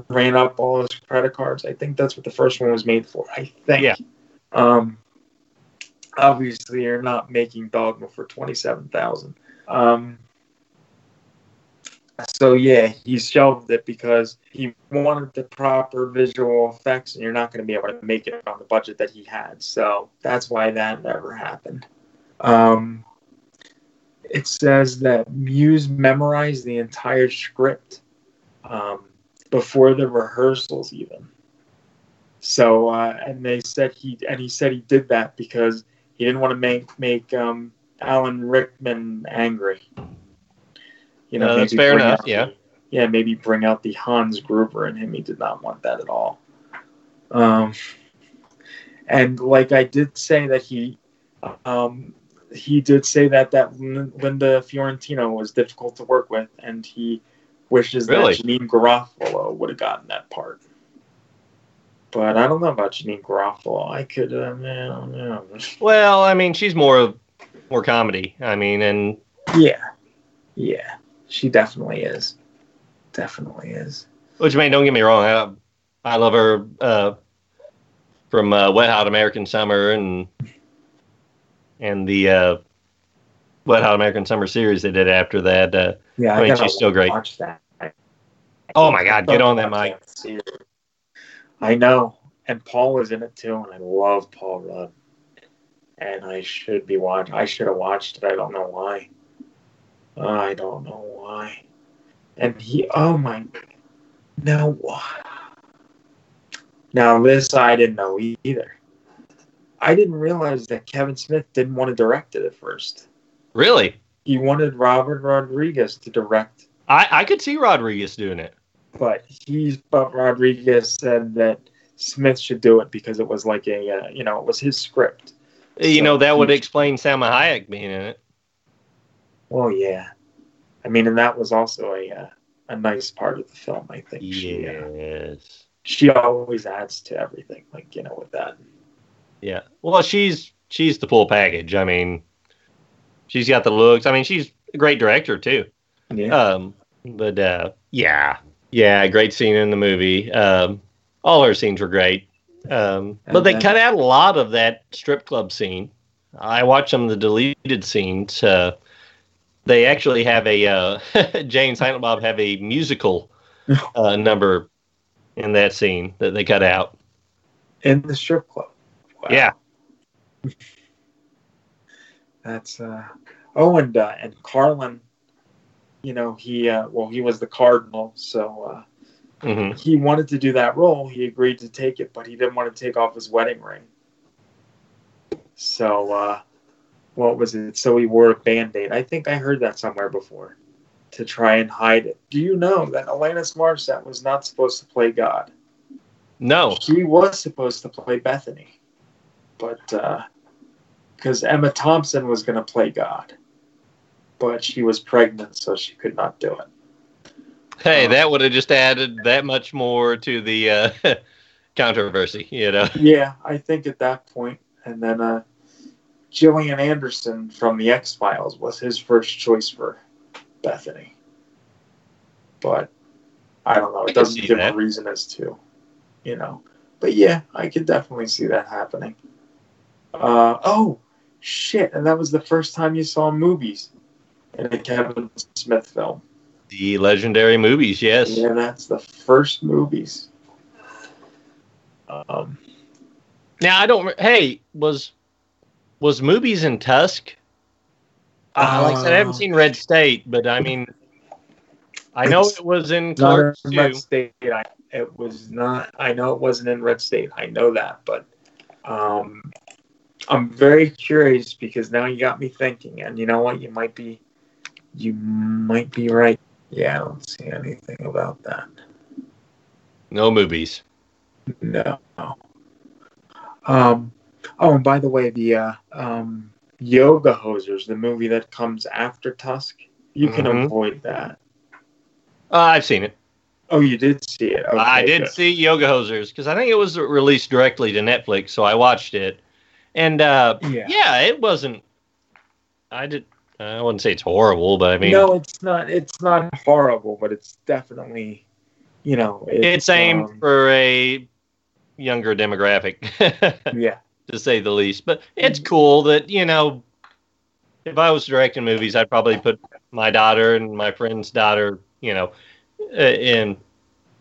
ran up all his credit cards. I think that's what the first one was made for, I think. Yeah. Um, obviously you're not making Dogma for twenty-seven thousand dollars. Um, so yeah, he shelved it because he wanted the proper visual effects, and you're not going to be able to make it on the budget that he had. So that's why that never happened. Um, it says that Muse memorized the entire script um, before the rehearsals even. So uh, and they said he and he said he did that because he didn't want to make make um, Alan Rickman angry. You know, uh, that's fair enough. Out, yeah, yeah. Maybe bring out the Hans Gruber in him. He did not want that at all. Um, and like I did say that he, um, he did say that that Linda Fiorentino was difficult to work with, and he wishes really? that Janine Garofalo would have gotten that part. But I don't know about Janine Garofalo. I could, uh, man, I don't know. Well, I mean, she's more of more comedy. I mean, and yeah, yeah. She definitely is. Definitely is. Which, man, don't get me wrong. I, I love her uh, from uh, Wet Hot American Summer and and the uh, Wet Hot American Summer series they did after that. Uh, yeah, I mean, I she's still great. Watch that. I, oh, my God. Get on that, Mike. That I know. And Paul is in it, too. And I love Paul Rudd. And I should be watching. I should have watched it. I don't know why. I don't know why. And he, oh my, now, now this I didn't know either. I didn't realize that Kevin Smith didn't want to direct it at first. Really? He wanted Robert Rodriguez to direct. I, I could see Rodriguez doing it. But he's, but Rodriguez said that Smith should do it because it was like a, uh, you know, it was his script. You so know, that would explain Salma Hayek being in it. Well, yeah. I mean, and that was also a uh, a nice part of the film, I think. Yes. She, uh, she always adds to everything, like, you know, with that. Yeah. Well, she's she's the full package. I mean, she's got the looks. I mean, she's a great director, too. Yeah. Um, but, uh, yeah. Yeah, great scene in the movie. Um, all her scenes were great. Um, but they cut out a lot of that strip club scene. I watched some of the deleted scenes. Uh They actually have a, uh, Jay and Silent Bob have a musical uh, number in that scene that they cut out. In the strip club. Wow. Yeah. That's, uh, oh, and, uh, and Carlin, you know, he, uh, well, he was the Cardinal, so uh, mm-hmm. he wanted to do that role. He agreed to take it, but he didn't want to take off his wedding ring. So, uh. What was it? So he wore a Band-Aid. I think I heard that somewhere before, to try and hide it. Do you know that Alanis Morissette was not supposed to play God? No. She was supposed to play Bethany. But, uh, because Emma Thompson was going to play God. But she was pregnant, so she could not do it. Hey, um, that would have just added that much more to the uh, controversy, you know? Yeah, I think at that point. And then, uh, Gillian Anderson from The X-Files was his first choice for Bethany. But I don't know. It doesn't give a reason as to, you know. But yeah, I could definitely see that happening. Uh, oh, shit. And that was the first time you saw movies in a Kevin Smith film. The legendary movies, yes. Yeah, that's the first movies. Um, now, I don't... Hey, was... Was movies in Tusk? Uh, like I said, I haven't seen Red State, but I mean, I know it was in Clark too. Red State. I, it was not. I know it wasn't in Red State. I know that, but um, I'm very curious because now you got me thinking, and you know what? You might be, you might be right. Yeah, I don't see anything about that. No movies. No. Um. Oh, and by the way, the uh, um, Yoga Hosers, the movie that comes after Tusk, you can mm-hmm. avoid that. Uh, I've seen it. Oh, you did see it? Okay, I did good. see Yoga Hosers, because I think it was released directly to Netflix, so I watched it. And, uh, yeah. yeah, it wasn't... I did. I wouldn't say it's horrible, but I mean... No, it's not It's not horrible, but it's definitely, you know... It's, it's aimed um, for a younger demographic. Yeah. to say the least. But it's cool that, you know, if I was directing movies, I'd probably put my daughter and my friend's daughter, you know, in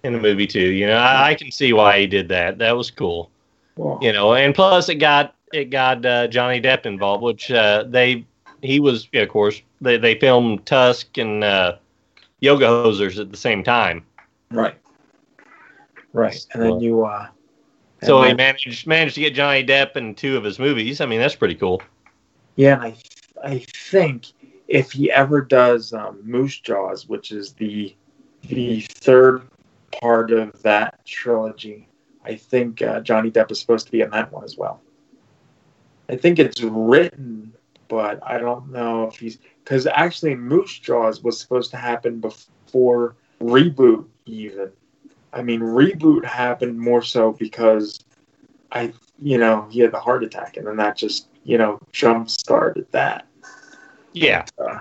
in the movie too. You know, I, I can see why he did that. That was cool. Wow. You know, and plus it got it got uh, Johnny Depp involved, which uh, they he was, yeah, of course, they they filmed Tusk and uh, Yoga Hosers at the same time. Right. Right, and then you. Uh, and so he managed managed to get Johnny Depp in two of his movies. I mean, that's pretty cool. Yeah, and I I think if he ever does um, Moose Jaws, which is the the third part of that trilogy, I think uh, Johnny Depp is supposed to be in that one as well. I think it's written, but I don't know if he's because actually Moose Jaws was supposed to happen before Reboot even. I mean, Reboot happened more so because I, you know, he had the heart attack, and then that just, you know, jump-started that. Yeah. And, uh,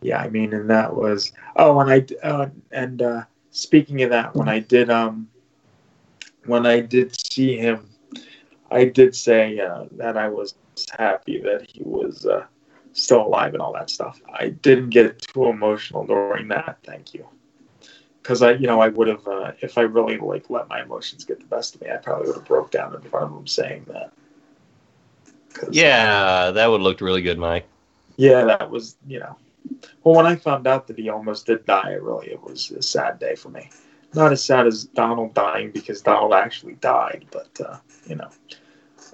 yeah, I mean, and that was, oh, and I, uh, and uh, speaking of that, when I did, um, when I did see him, I did say uh, that I was happy that he was uh, still alive and all that stuff. I didn't get too emotional during that, thank you. Because I, you know, I would have, uh, if I really like let my emotions get the best of me, I probably would have broke down in front of him saying that. Yeah, that would have looked really good, Mike. Yeah, that was, you know. Well, when I found out that he almost did die, it really, it was a sad day for me. Not as sad as Donald dying, because Donald actually died, but, uh, you know.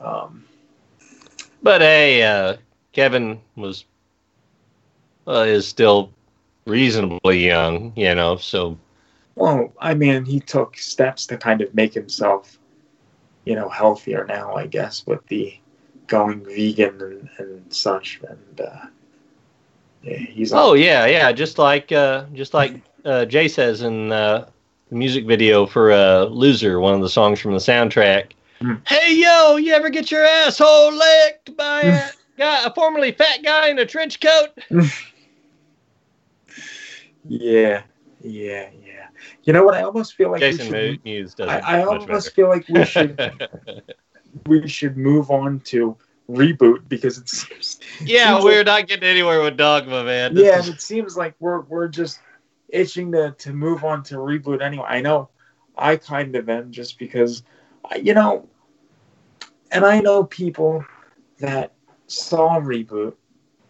Um, but, hey, uh, Kevin was, uh, is still reasonably young, you know, so. Well, I mean, he took steps to kind of make himself, you know, healthier now, I guess, with the going vegan and, and such. And uh, yeah, he's. Oh, yeah, yeah. Just like uh, just like uh, Jay says in uh, the music video for uh, Loser, one of the songs from the soundtrack. Mm. Hey, yo, you ever get your asshole licked by a, guy, a formerly fat guy in a trench coat? Yeah, yeah, yeah. You know what? I almost feel like Jason we should, News doesn't. I, I almost better. feel like we should we should move on to Reboot because it seems. Yeah, it seems we're like, not getting anywhere with Dogma, man. This yeah, is... and it seems like we're we're just itching to to move on to Reboot anyway. I know I kind of am just because, I, you know, and I know people that saw Reboot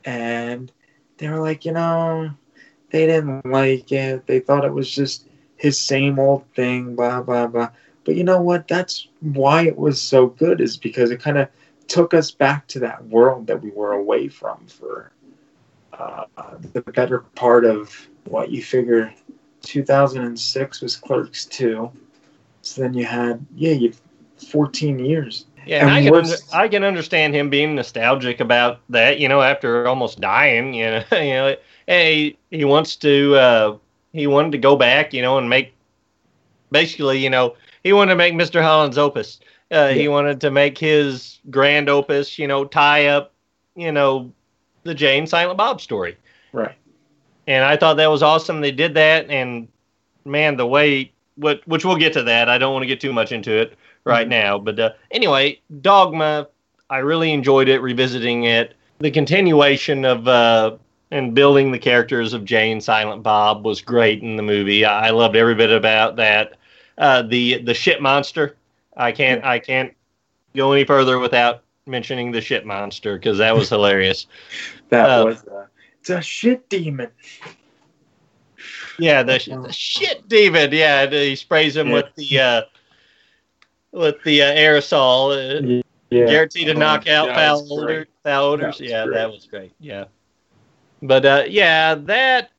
and they were like, you know. They didn't like it. They thought it was just his same old thing, blah, blah, blah. But you know what? That's why it was so good is because it kind of took us back to that world that we were away from for uh, the better part of what you figure two thousand six was Clerks two. So then you had, yeah, you had fourteen years. Yeah, and, and I, can under, I can understand him being nostalgic about that, you know, after almost dying, you know, you know. Hey, he wants to, uh, he wanted to go back, you know, and make, basically, you know, he wanted to make Mister Holland's opus. Uh, yeah. He wanted to make his grand opus, you know, tie up, you know, the Jay and Silent Bob story. Right. And I thought that was awesome. They did that. And man, the way, what, which we'll get to that. I don't want to get too much into it right mm-hmm. now. But uh, anyway, Dogma, I really enjoyed it, revisiting it. The continuation of, uh, and building the characters of Jay and Silent Bob was great in the movie. I loved every bit about that. Uh, the the shit monster. I can't I can't go any further without mentioning the shit monster because that was hilarious. that uh, was a, it's a shit demon. Yeah, the, the shit demon. Yeah, he sprays him yeah. with the uh, with the uh, aerosol. Yeah. Guaranteed to oh, knock out foul odors. Foul odors. Yeah, great. That was great. Yeah. But, uh, yeah, that,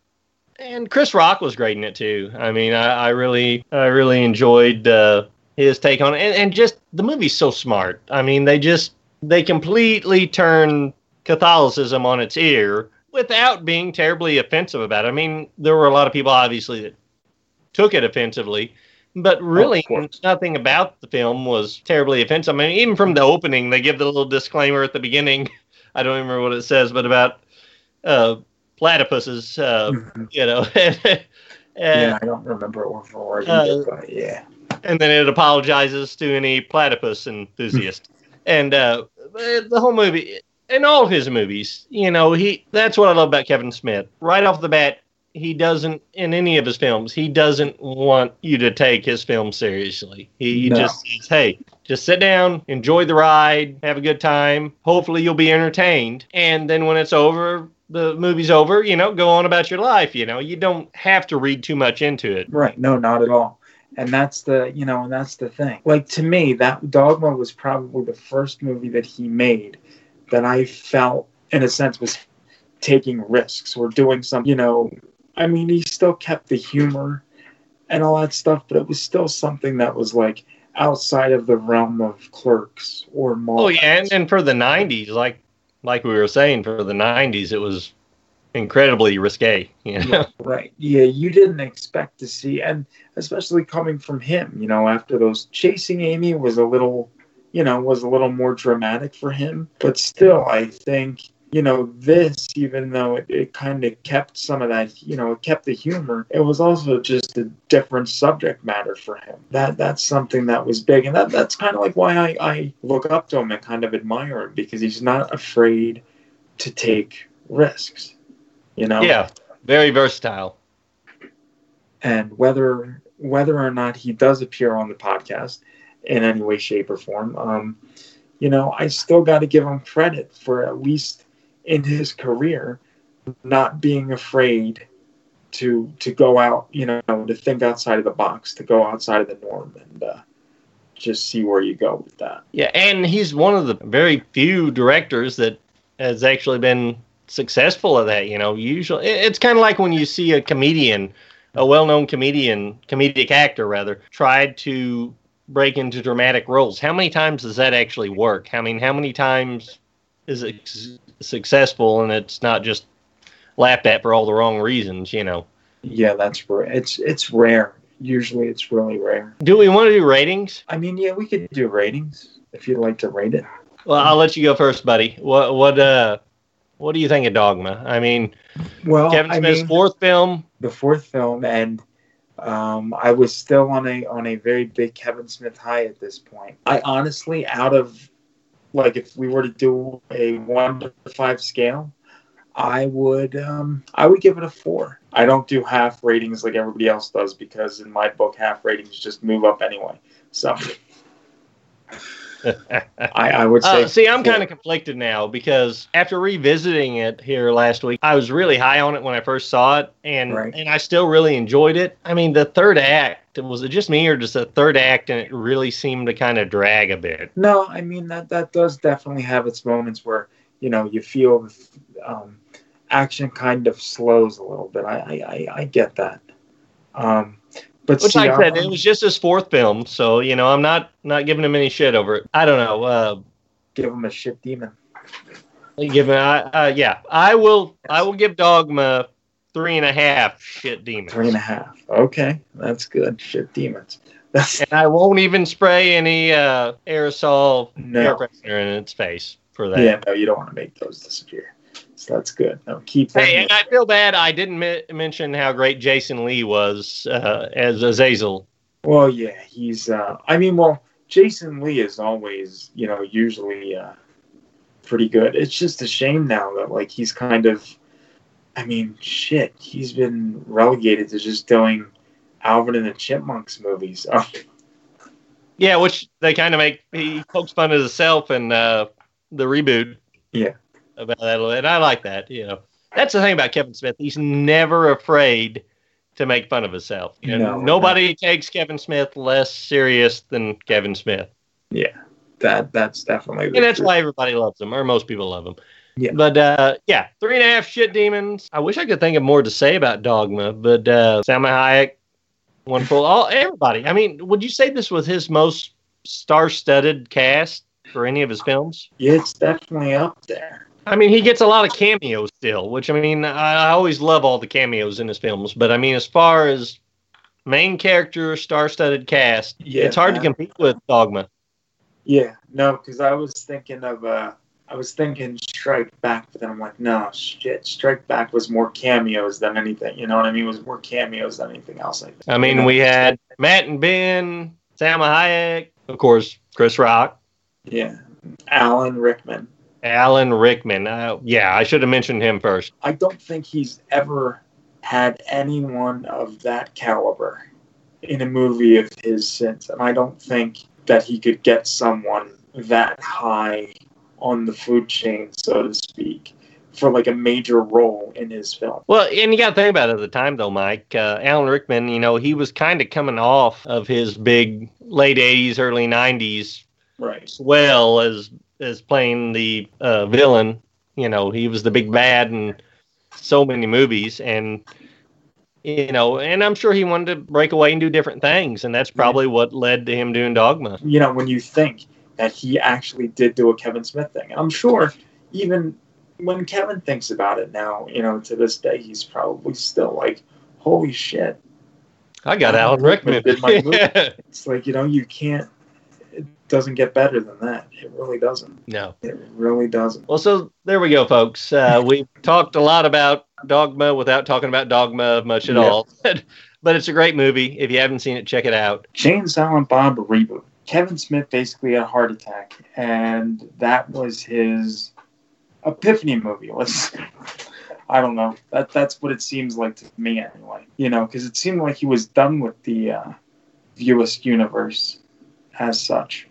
and Chris Rock was great in it, too. I mean, I, I really I really enjoyed uh, his take on it. And, and just, the movie's so smart. I mean, they just, they completely turn Catholicism on its ear without being terribly offensive about it. I mean, there were a lot of people, obviously, that took it offensively. But really, nothing about the film was terribly offensive. I mean, even from the opening, they give the little disclaimer at the beginning. I don't remember what it says, but about... Uh, platypuses, uh, you know. and, yeah, I don't remember what for. Uh, but yeah. And then it apologizes to any platypus enthusiast. And uh, the whole movie, in all his movies, you know, he that's what I love about Kevin Smith. Right off the bat, he doesn't, in any of his films, he doesn't want you to take his film seriously. He no. just says, hey, just sit down, enjoy the ride, have a good time. Hopefully you'll be entertained. And then when it's over, the movie's over, you know, go on about your life, you know. You don't have to read too much into it. Right. No, not at all. And that's the, you know, and that's the thing. Like, to me, that Dogma was probably the first movie that he made that I felt, in a sense, was taking risks or doing something, you know. I mean, he still kept the humor and all that stuff, but it was still something that was, like, outside of the realm of Clerks or Mall. Oh, yeah, and, and for the nineties, like like we were saying, for the nineties, it was incredibly risque, you know? Yeah, right. Yeah, you didn't expect to see, and especially coming from him, you know, after those. Chasing Amy was a little, you know, was a little more dramatic for him, but still, I think, you know, this, even though it, it kind of kept some of that, you know, it kept the humor, it was also just a different subject matter for him. That that's something that was big, and that that's kind of like why I, I look up to him and kind of admire him, because he's not afraid to take risks. You know? Yeah, very versatile. And whether whether or not he does appear on the podcast in any way, shape, or form, um, you know, I still got to give him credit for, at least in his career, not being afraid to to go out, you know, to think outside of the box, to go outside of the norm, and uh, just see where you go with that. Yeah, and he's one of the very few directors that has actually been successful of that, you know. Usually it's kind of like when you see a comedian, a well-known comedian, comedic actor rather, tried to break into dramatic roles. How many times does that actually work? I mean, how many times is it successful and it's not just laughed at for all the wrong reasons, you know? Yeah, that's rare. It's it's rare. Usually it's really rare. Do we want to do ratings? I mean, yeah, we could do ratings if you'd like to rate it. Well, I'll let you go first, buddy. What what uh What do you think of Dogma? I mean, well, Kevin Smith's I mean, fourth film. The fourth film, and um, I was still on a on a very big Kevin Smith high at this point. I honestly, out of, like, if we were to do a one to five scale, I would um, I would give it a four. I don't do half ratings like everybody else does, because in my book, half ratings just move up anyway. So I, I would say. Uh, see, I'm kind of conflicted now, because after revisiting it here last week, I was really high on it when I first saw it, and right. and I still really enjoyed it. I mean, the third act, was it just me or just the third act, and it really seemed to kind of drag a bit? No, I mean, that that does definitely have its moments where, you know, you feel um, action kind of slows a little bit. I I, I, I get that. Um But Which, see, like I said, um, it was just his fourth film, so, you know, I'm not, not giving him any shit over it. I don't know. Uh, give him a shit demon. Give him, uh, uh, yeah, I will yes. I will give Dogma three and a half shit demons. Three and a half. Okay, that's good. Shit demons. That's... And I won't even spray any uh, aerosol no. air freshener in its face for that. Yeah, no, you don't want to make those disappear. So that's good. No, keep hey, and I feel bad I didn't mi- mention how great Jason Lee was uh, as Azazel. Well, yeah, he's, uh, I mean, well, Jason Lee is always, you know, usually uh, pretty good. It's just a shame now that, like, he's kind of, I mean, shit, he's been relegated to just doing Alvin and the Chipmunks movies. Yeah, which they kind of make, he pokes fun at himself in uh, the reboot. Yeah. About that a little, and I like that. You know, that's the thing about Kevin Smith. He's never afraid to make fun of himself. You know, no, nobody no. takes Kevin Smith less serious than Kevin Smith. Yeah, that that's definitely. And that's truth. Why everybody loves him, or most people love him. Yeah. But uh, yeah, three and a half shit demons. I wish I could think of more to say about Dogma, but uh, Salma Hayek, wonderful. All everybody. I mean, would you say this was his most star-studded cast for any of his films? Yeah, it's definitely up there. I mean, he gets a lot of cameos still, which, I mean, I always love all the cameos in his films. But, I mean, as far as main character, star-studded cast, yeah, it's hard man. to compete with Dogma. Yeah, no, because I was thinking of, uh, I was thinking Strike Back, but then I'm like, no, shit, Strike Back was more cameos than anything. You know what I mean? It was more cameos than anything else. I, think. I mean, you know? We had Matt and Ben, Salma Hayek, of course, Chris Rock. Yeah. Alan Rickman. Alan Rickman. Uh, yeah, I should have mentioned him first. I don't think he's ever had anyone of that caliber in a movie of his since. And I don't think that he could get someone that high on the food chain, so to speak, for like a major role in his film. Well, and you got to think about it at the time, though, Mike. Uh, Alan Rickman, you know, he was kind of coming off of his big late eighties, early nineties, right? As well as as playing the uh, villain. You know, he was the big bad in so many movies, and you know, and I'm sure he wanted to break away and do different things, and that's probably yeah. what led to him doing Dogma. You know, when you think that he actually did do a Kevin Smith thing, and I'm sure even when Kevin thinks about it now, you know, to this day, he's probably still like, holy shit, I got Alan Rickman. Did my movie. yeah. It's like, you know, you can't, it doesn't get better than that. It really doesn't. No. It really doesn't. Well, so there we go, folks. Uh, we talked a lot about Dogma without talking about Dogma much at yeah. all. But it's a great movie. If you haven't seen it, check it out. Jay and Silent Bob reboot. Kevin Smith basically had a heart attack, and that was his epiphany movie. Was I don't know. That that's what it seems like to me anyway. You know, because it seemed like he was done with the uh, U S universe as such.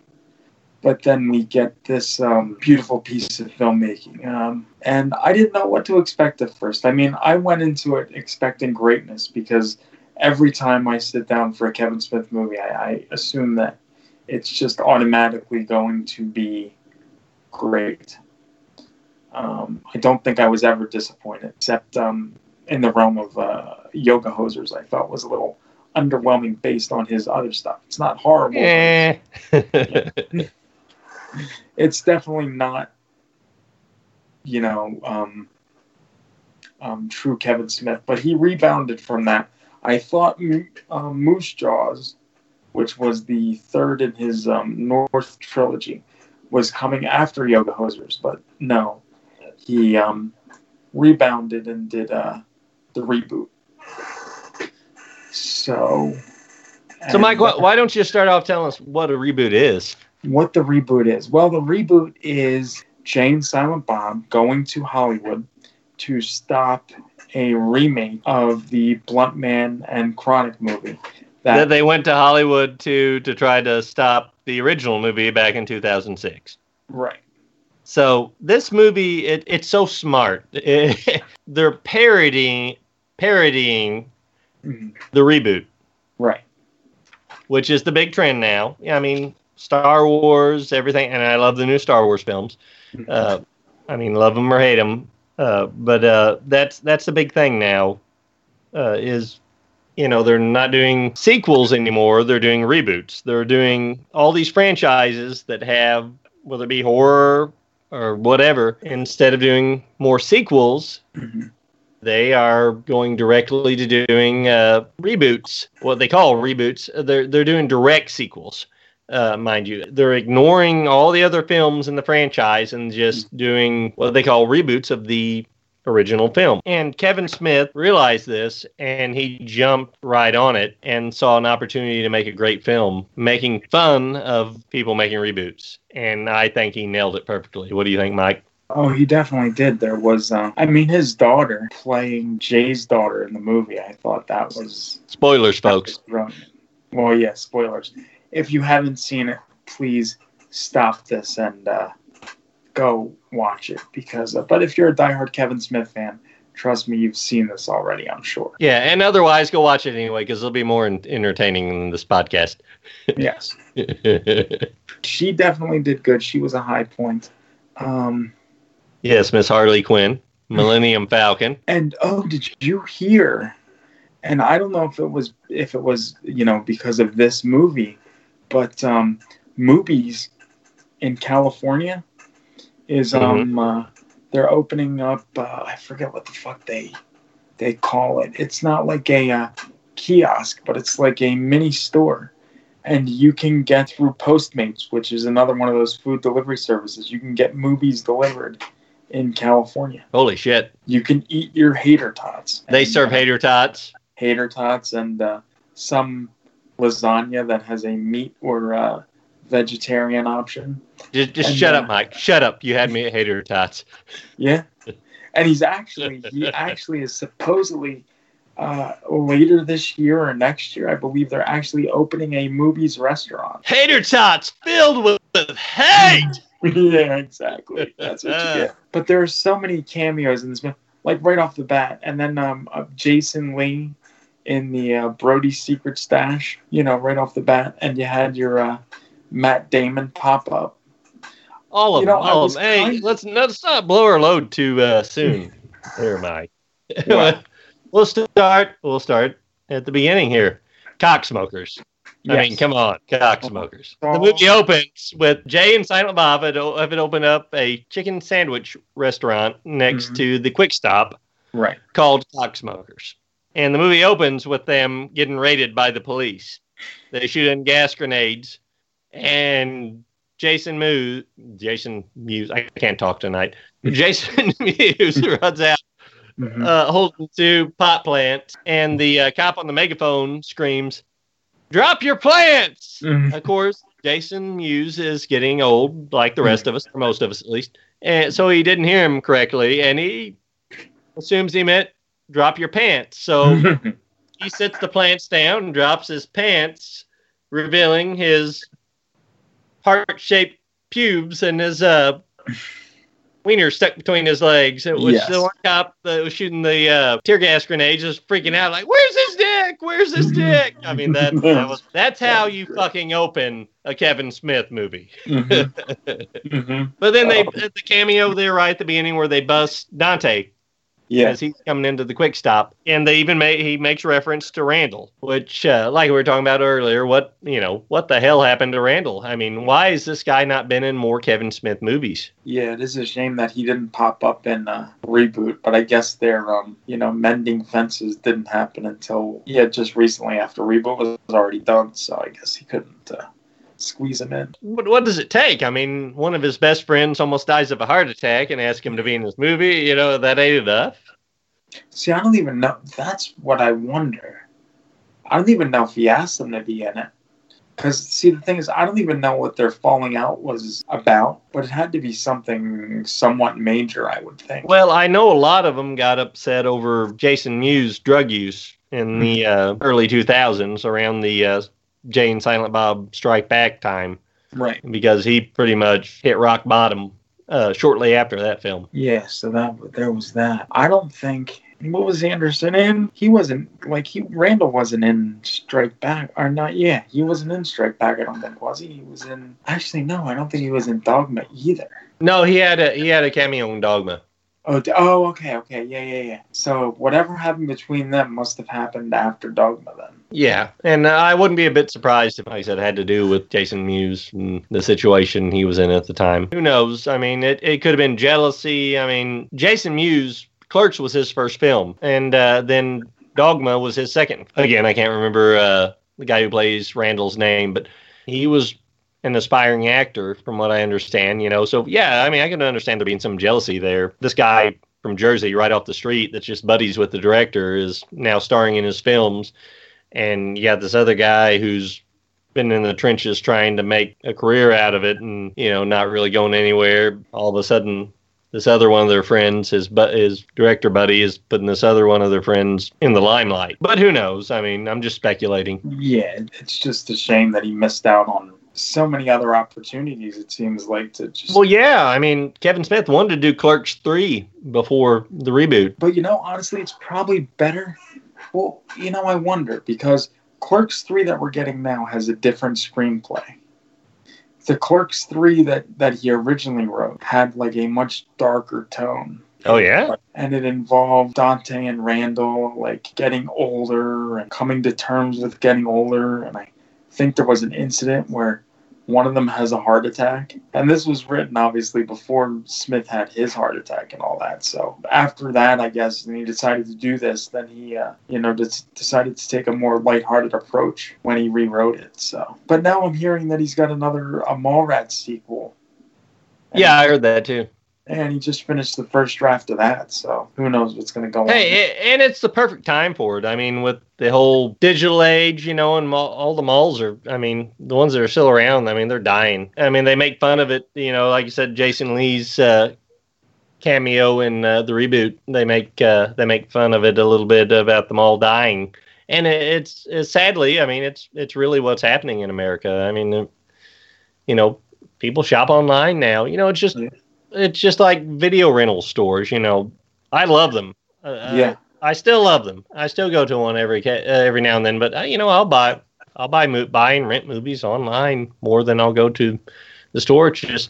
But then we get this um, beautiful piece of filmmaking, um, and I didn't know what to expect at first. I mean, I went into it expecting greatness because every time I sit down for a Kevin Smith movie, I, I assume that it's just automatically going to be great. Um, I don't think I was ever disappointed, except um, in the realm of uh, Yoga Hosers, I felt was a little underwhelming based on his other stuff. It's not horrible. Eh. It's definitely not, you know, um, um, true Kevin Smith, but he rebounded from that. I thought um, Moose Jaws, which was the third in his um, North trilogy, was coming after Yoga Hosers, but no. He um, rebounded and did uh, the reboot. So, so Mike, wh- why don't you start off telling us what a reboot is? What the reboot is? Well, the reboot is Jay and Silent Bob going to Hollywood to stop a remake of the Blunt Man and Chronic movie. That, that they went to Hollywood to to try to stop the original movie back in two thousand six. Right. So this movie, it, it's so smart. It, they're parodying, parodying mm-hmm. the reboot. Right. Which is the big trend now. I mean, Star Wars, everything. And I love the new Star Wars films. Mm-hmm. Uh, I mean, love them or hate them. Uh, but uh, that's, that's the big thing now uh, is, you know, they're not doing sequels anymore. They're doing reboots. They're doing all these franchises that have, whether it be horror or whatever, instead of doing more sequels, mm-hmm. they are going directly to doing uh, reboots. What they call reboots, they're they're doing direct sequels, uh, mind you. They're ignoring all the other films in the franchise and just mm-hmm. doing what they call reboots of the original film. And Kevin Smith realized this, and he jumped right on it and saw an opportunity to make a great film, making fun of people making reboots. And I think he nailed it perfectly. What do you think, Mike? Oh, he definitely did. There was, uh, I mean, his daughter playing Jay's daughter in the movie. I thought that was... Spoilers, that folks. Was well, yeah, spoilers. If you haven't seen it, please stop this and... Uh, go watch it, because. Uh, but if you're a diehard Kevin Smith fan, trust me, you've seen this already, I'm sure. Yeah, and otherwise, go watch it anyway, because it'll be more in- entertaining than this podcast. Yes. She definitely did good. She was a high point. Um, yes, Miss Harley Quinn, Millennium Falcon. And oh, did you hear? And I don't know if it was if it was you know because of this movie, but um, movies in California. Is um mm-hmm. uh, they're opening up uh, I forget what the fuck they they call it. It's not like a uh, kiosk, but it's like a mini store, and you can get through Postmates, which is another one of those food delivery services. You can get movies delivered in California. Holy shit! You can eat your hater tots. They and, serve hater tots, hater tots, and uh, some lasagna that has a meat or uh, vegetarian option. Just, just shut then, up, Mike. Shut up. You had me at Hater Tots. Yeah. And he's actually, he actually is supposedly uh, later this year or next year, I believe they're actually opening a movies restaurant. Hater Tots filled with, with hate. Yeah, exactly. That's what you get. But there are so many cameos in this movie, like right off the bat. And then um, uh, Jason Lee in the uh, Brody's Secret Stash, you know, right off the bat. And you had your uh, Matt Damon pop up. All of you know, them. All of them. Hey, of... let's, let's not blow our load too uh, soon. There, Mike. Wow. We'll start. We'll start at the beginning here. Cocksmokers. Yes. I mean, come on, cocksmokers. The movie opens with Jay and Silent Bob having opened up a chicken sandwich restaurant next mm-hmm. to the Quick Stop, right? Called Cocksmokers. And the movie opens with them getting raided by the police. They shoot in gas grenades, and Jason Mewes, Jason Mewes, I can't talk tonight. Jason Mewes runs out. Mm-hmm. Uh, holding two pot plants, and the uh, cop on the megaphone screams, "Drop your plants!" Mm-hmm. Of course, Jason Mewes is getting old, like the rest of us, or most of us at least, and so he didn't hear him correctly, and he assumes he meant "drop your pants." So he sets the plants down, and drops his pants, revealing his heart-shaped pubes and his uh. wiener stuck between his legs. It was yes. the one cop that was shooting the uh, tear gas grenades, just freaking out, like, "Where's his dick? Where's his dick?" I mean, that, that was that's how you fucking open a Kevin Smith movie. Mm-hmm. Mm-hmm. But then they oh. the cameo there right at the beginning where they bust Dante, yeah, as he's coming into the Quick Stop, and they even make he makes reference to Randall, which, uh, like we were talking about earlier, what you know, what the hell happened to Randall? I mean, why has this guy not been in more Kevin Smith movies? Yeah, it is a shame that he didn't pop up in uh, Reboot, but I guess their um, you know, mending fences didn't happen until yeah, just recently after Reboot was already done, so I guess he couldn't uh, squeeze him in. But what does it take? I mean, one of his best friends almost dies of a heart attack and ask him to be in this movie. You know, that ain't enough. See, I don't even know. That's what I wonder. I don't even know if he asked them to be in it. Because, see, the thing is, I don't even know what their falling out was about, but it had to be something somewhat major, I would think. Well, I know a lot of them got upset over Jason Mewes' drug use in the uh, early two thousands around the... Uh, Jay and Silent Bob Strike Back time. Right. Because he pretty much hit rock bottom uh, shortly after that film. Yeah, so that there was that. I don't think... What was Anderson in? He wasn't... Like, he Randall wasn't in Strike Back. Or not, yeah. He wasn't in Strike Back, I don't think, was he? He was in... Actually, no, I don't think he was in Dogma either. No, he had a he had a cameo in Dogma. Oh, oh, okay, okay, yeah, yeah, yeah. So whatever happened between them must have happened after Dogma then. Yeah, and uh, I wouldn't be a bit surprised if, like I said, it had to do with Jason Mewes and the situation he was in at the time. Who knows? I mean, it, it could have been jealousy. I mean, Jason Mewes, Clerks was his first film, and uh, then Dogma was his second. Again, I can't remember uh, the guy who plays Randall's name, but he was... an aspiring actor, from what I understand, you know. So, yeah, I mean, I can understand there being some jealousy there. This guy from Jersey right off the street that's just buddies with the director is now starring in his films. And you got this other guy who's been in the trenches trying to make a career out of it and, you know, not really going anywhere. All of a sudden, this other one of their friends, his, bu- his director buddy, is putting this other one of their friends in the limelight. But who knows? I mean, I'm just speculating. Yeah, it's just a shame that he missed out on so many other opportunities, it seems like, to just... Well, yeah, I mean, Kevin Smith wanted to do Clerks three before the reboot. But, you know, honestly, it's probably better... Well, you know, I wonder, because Clerks three that we're getting now has a different screenplay. The Clerks three that, that he originally wrote had, like, a much darker tone. Oh, yeah? And it involved Dante and Randall, like, getting older and coming to terms with getting older, and I... think there was an incident where one of them has a heart attack, and this was written obviously before Smith had his heart attack and all that. So after that, I guess, and he decided to do this, then he uh, you know d- decided to take a more lighthearted approach when he rewrote it. So, but now I'm hearing that he's got another a Mallrats sequel. And yeah, I heard that too. And he just finished the first draft of that, so who knows what's going to go on. Hey, and it's the perfect time for it. I mean, with the whole digital age, you know, and all the malls are, I mean, the ones that are still around, I mean, they're dying. I mean, they make fun of it, you know, like you said, Jason Lee's uh, cameo in uh, the reboot. They make uh, they make fun of it a little bit about the mall dying. And it's, it's sadly, I mean, it's it's really what's happening in America. I mean, you know, people shop online now. You know, it's just... Yeah. It's just like video rental stores, you know. I love them. Uh, yeah. I, I still love them. I still go to one every uh, every now and then. But uh, you know, I'll buy, I'll buy, mo- buy and rent movies online more than I'll go to the store. It's just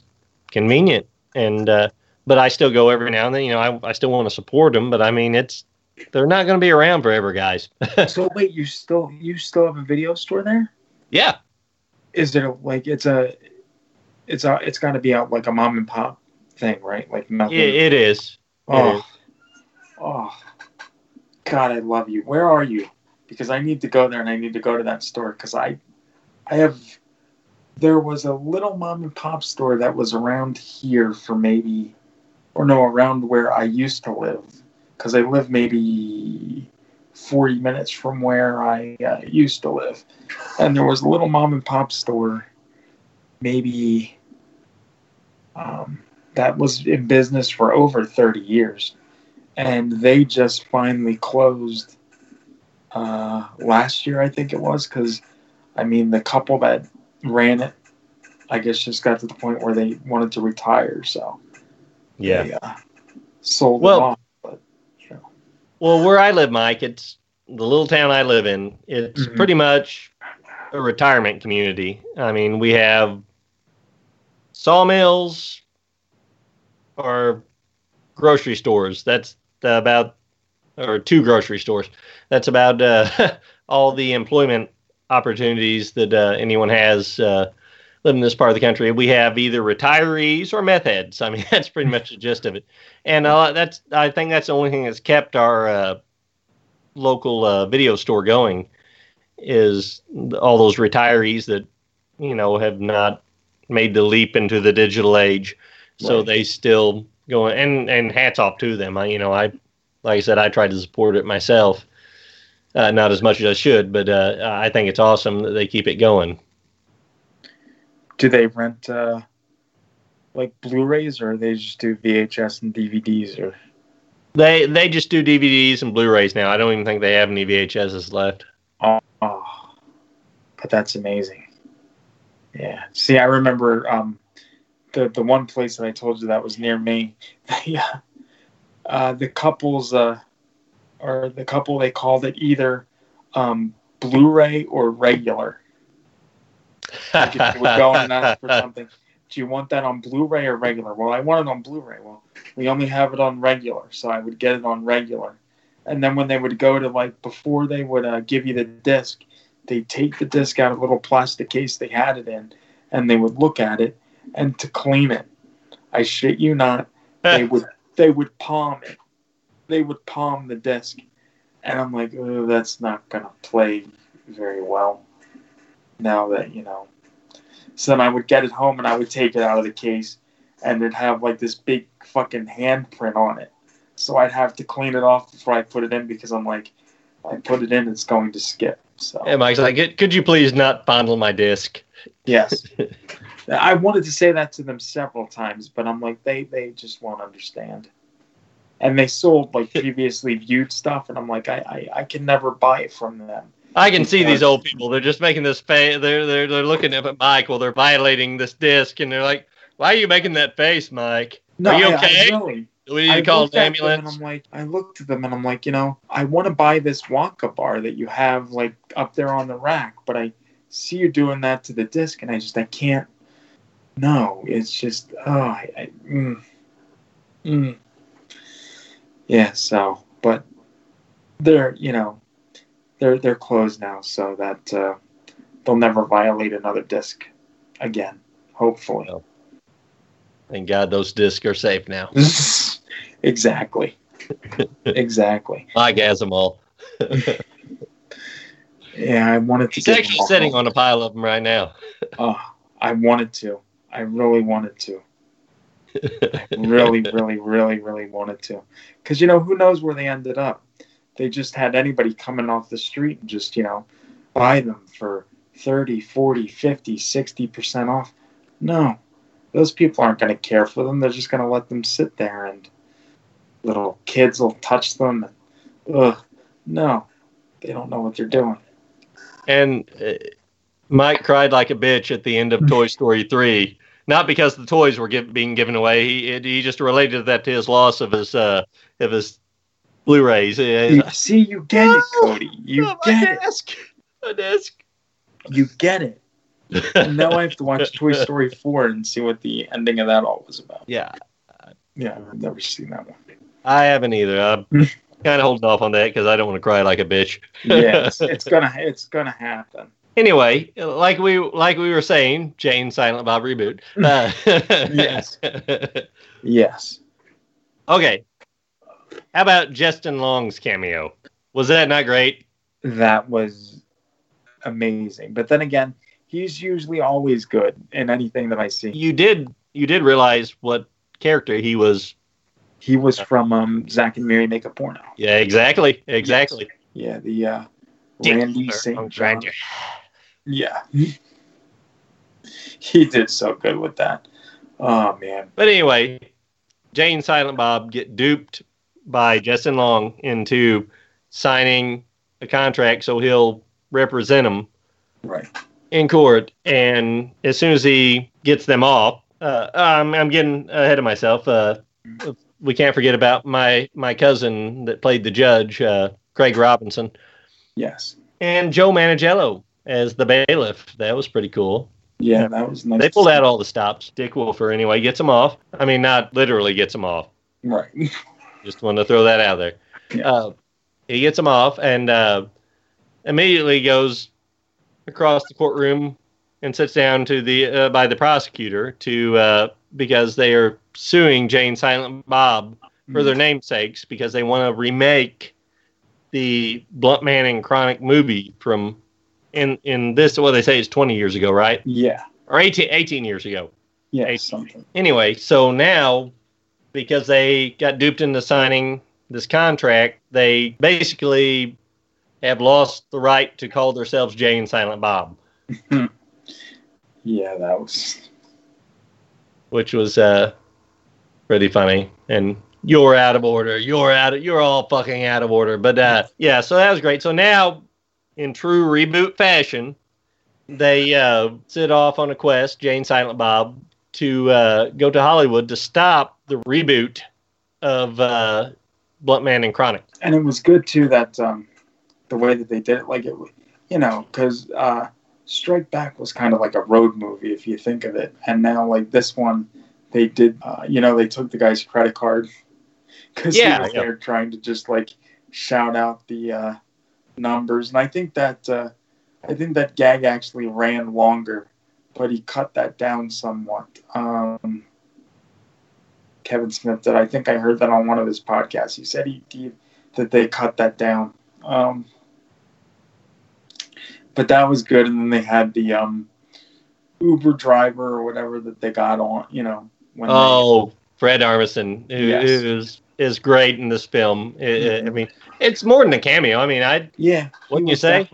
convenient. And uh, but I still go every now and then. You know, I I still want to support them. But I mean, it's they're not going to be around forever, guys. So wait, you still you still have a video store there? Yeah. Is it a, like it's a, it's a, it's got to be out like a mom and pop thing, right? Like nothing. It, it is. Oh, it is. Oh, God, I love you. Where are you? Because I need to go there and I need to go to that store because I, I have. There was a little mom and pop store that was around here for maybe, or no, around where I used to live, because I live maybe forty minutes from where I uh, used to live, and there was a little mom and pop store, maybe. Um. That was in business for over thirty years, and they just finally closed uh, last year, I think it was, because, I mean, the couple that ran it, I guess, just got to the point where they wanted to retire, so yeah, they, uh, sold well, them off. But, you know. Well, where I live, Mike, it's the little town I live in. It's mm-hmm. pretty much a retirement community. I mean, we have sawmills, or grocery stores. That's about, or two grocery stores. That's about uh, all the employment opportunities that uh, anyone has uh, living in this part of the country. We have either retirees or meth heads. I mean, that's pretty much the gist of it. And uh, that's, I think that's the only thing that's kept our uh, local uh, video store going is all those retirees that, you know, have not made the leap into the digital age. So right. They still go, and, and hats off to them. I, you know, I, like I said, I tried to support it myself, uh, not as much as I should, but uh, I think it's awesome that they keep it going. Do they rent uh, like Blu-rays, or they just do V H S and D V Ds, or they they just do D V Ds and Blu-rays now? I don't even think they have any V H Ss left. Oh, but that's amazing. Yeah. See, I remember. Um, The the one place that I told you that was near me, they, uh, uh, the couples, uh, or the couple, they called it either um, Blu-ray or regular. Like if you would go and ask for something, do you want that on Blu-ray or regular? Well, I want it on Blu-ray. Well, we only have it on regular, so I would get it on regular. And then when they would go to, like, before they would uh, give you the disc, they'd take the disc out of a little plastic case they had it in, and they would look at it. And to clean it, I shit you not, they would they would palm it. They would palm the disc, and I'm like, oh, that's not gonna play very well. Now that you know, so then I would get it home and I would take it out of the case, and it'd have like this big fucking handprint on it. So I'd have to clean it off before I put it in because I'm like, if I put it in, it's going to skip. So yeah, Mike's like, could you please not fondle my disc? Yes. I wanted to say that to them several times, but I'm like, they, they just won't understand. And they sold, like, previously viewed stuff, and I'm like, I, I, I can never buy it from them. I can because... see these old people. They're just making this face. They're, they're, they're looking up at Mike while they're violating this disc, and they're like, why are you making that face, Mike? No, are you okay? I, I really, Do we need to I call an ambulance? I'm like, I looked at them, and I'm like, you know, I want to buy this Waka bar that you have, like, up there on the rack, but I see you doing that to the disc, and I just, I can't. No, it's just, oh, I, I mm, mm. yeah, so, but they're, you know, they're, they're closed now, so that, uh, they'll never violate another disc again, hopefully. Well, thank God those discs are safe now. Exactly. Exactly. I gas them all. Yeah, I wanted to. He's actually them all sitting home. On a pile of them right now. Oh. I wanted to. I really wanted to. Really, really, really, really wanted to. Because, you know, who knows where they ended up? They just had anybody coming off the street and just, you know, buy them for thirty, forty, fifty, sixty percent off. No, those people aren't going to care for them. They're just going to let them sit there and little kids will touch them. And, ugh, no, they don't know what they're doing. And uh, Mike cried like a bitch at the end of Toy Story three. Not because the toys were give, being given away. He it, he just related that to his loss of his uh, of his Blu-rays. You, see, you get oh, it, Cody. You oh, get my it. Desk. My desk. You get it. And now I have to watch Toy Story four and see what the ending of that all was about. Yeah. Yeah, I've never seen that one. I haven't either. I'm kind of holding off on that because I don't want to cry like a bitch. Yeah, it's, it's gonna it's gonna happen. Anyway, like we like we were saying, Jane Silent Bob reboot. Uh, yes. Yes. Okay. How about Justin Long's cameo? Was that not great? That was amazing. But then again, he's usually always good in anything that I see. You did you did realize what character he was. He was from um, Zack and Mary Make a Porno. Yeah, exactly. Exactly. Yes. Yeah, the uh, Randy Saint John. Yeah. He did so good with that. Oh, man. But anyway, Jay and Silent Bob get duped by Justin Long into signing a contract so he'll represent them right in court. And as soon as he gets them off, uh, I'm, I'm getting ahead of myself. Uh, we can't forget about my, my cousin that played the judge, uh, Craig Robinson. Yes. And Joe Manganiello as the bailiff. That was pretty cool. Yeah, that was nice. They pulled out all the stops. Dick Wolfer, anyway, gets him off. I mean, not literally gets him off. Right. Just wanted to throw that out there. Yeah. Uh, he gets him off and uh, immediately goes across the courtroom and sits down to the uh, by the prosecutor to uh, because they are suing Jay Silent Bob for mm. their namesakes because they want to remake the Blunt Man and Chronic movie from in in this, what they say is twenty years ago, right? Yeah. Or eighteen, eighteen years ago. Yeah, eighteen. Something. Anyway, so now, because they got duped into signing this contract, they basically have lost the right to call themselves Jay and Silent Bob. Yeah, that was... Which was uh, pretty funny, and... You're out of order. You're out of, you're all fucking out of order. But, uh, yeah, so that was great. So now, in true reboot fashion, they uh, set off on a quest, Jay and Silent Bob, to uh, go to Hollywood to stop the reboot of uh, Blunt Man and Chronic. And it was good, too, that um, the way that they did it. Like, it, you know, because uh, Strike Back was kind of like a road movie, if you think of it. And now, like, this one, they did, uh, you know, they took the guy's credit card. Because yeah, he was there yeah. trying to just like shout out the uh, numbers, and I think that uh, I think that gag actually ran longer, but he cut that down somewhat. Um, Kevin Smith did. I think I heard that on one of his podcasts. He said he, he that they cut that down, um, but that was good. And then they had the um, Uber driver or whatever that they got on. You know when oh they, Fred Armisen, who yes. is. is great in this film. It, I mean, it's more than a cameo. I mean, I yeah. Wouldn't you say?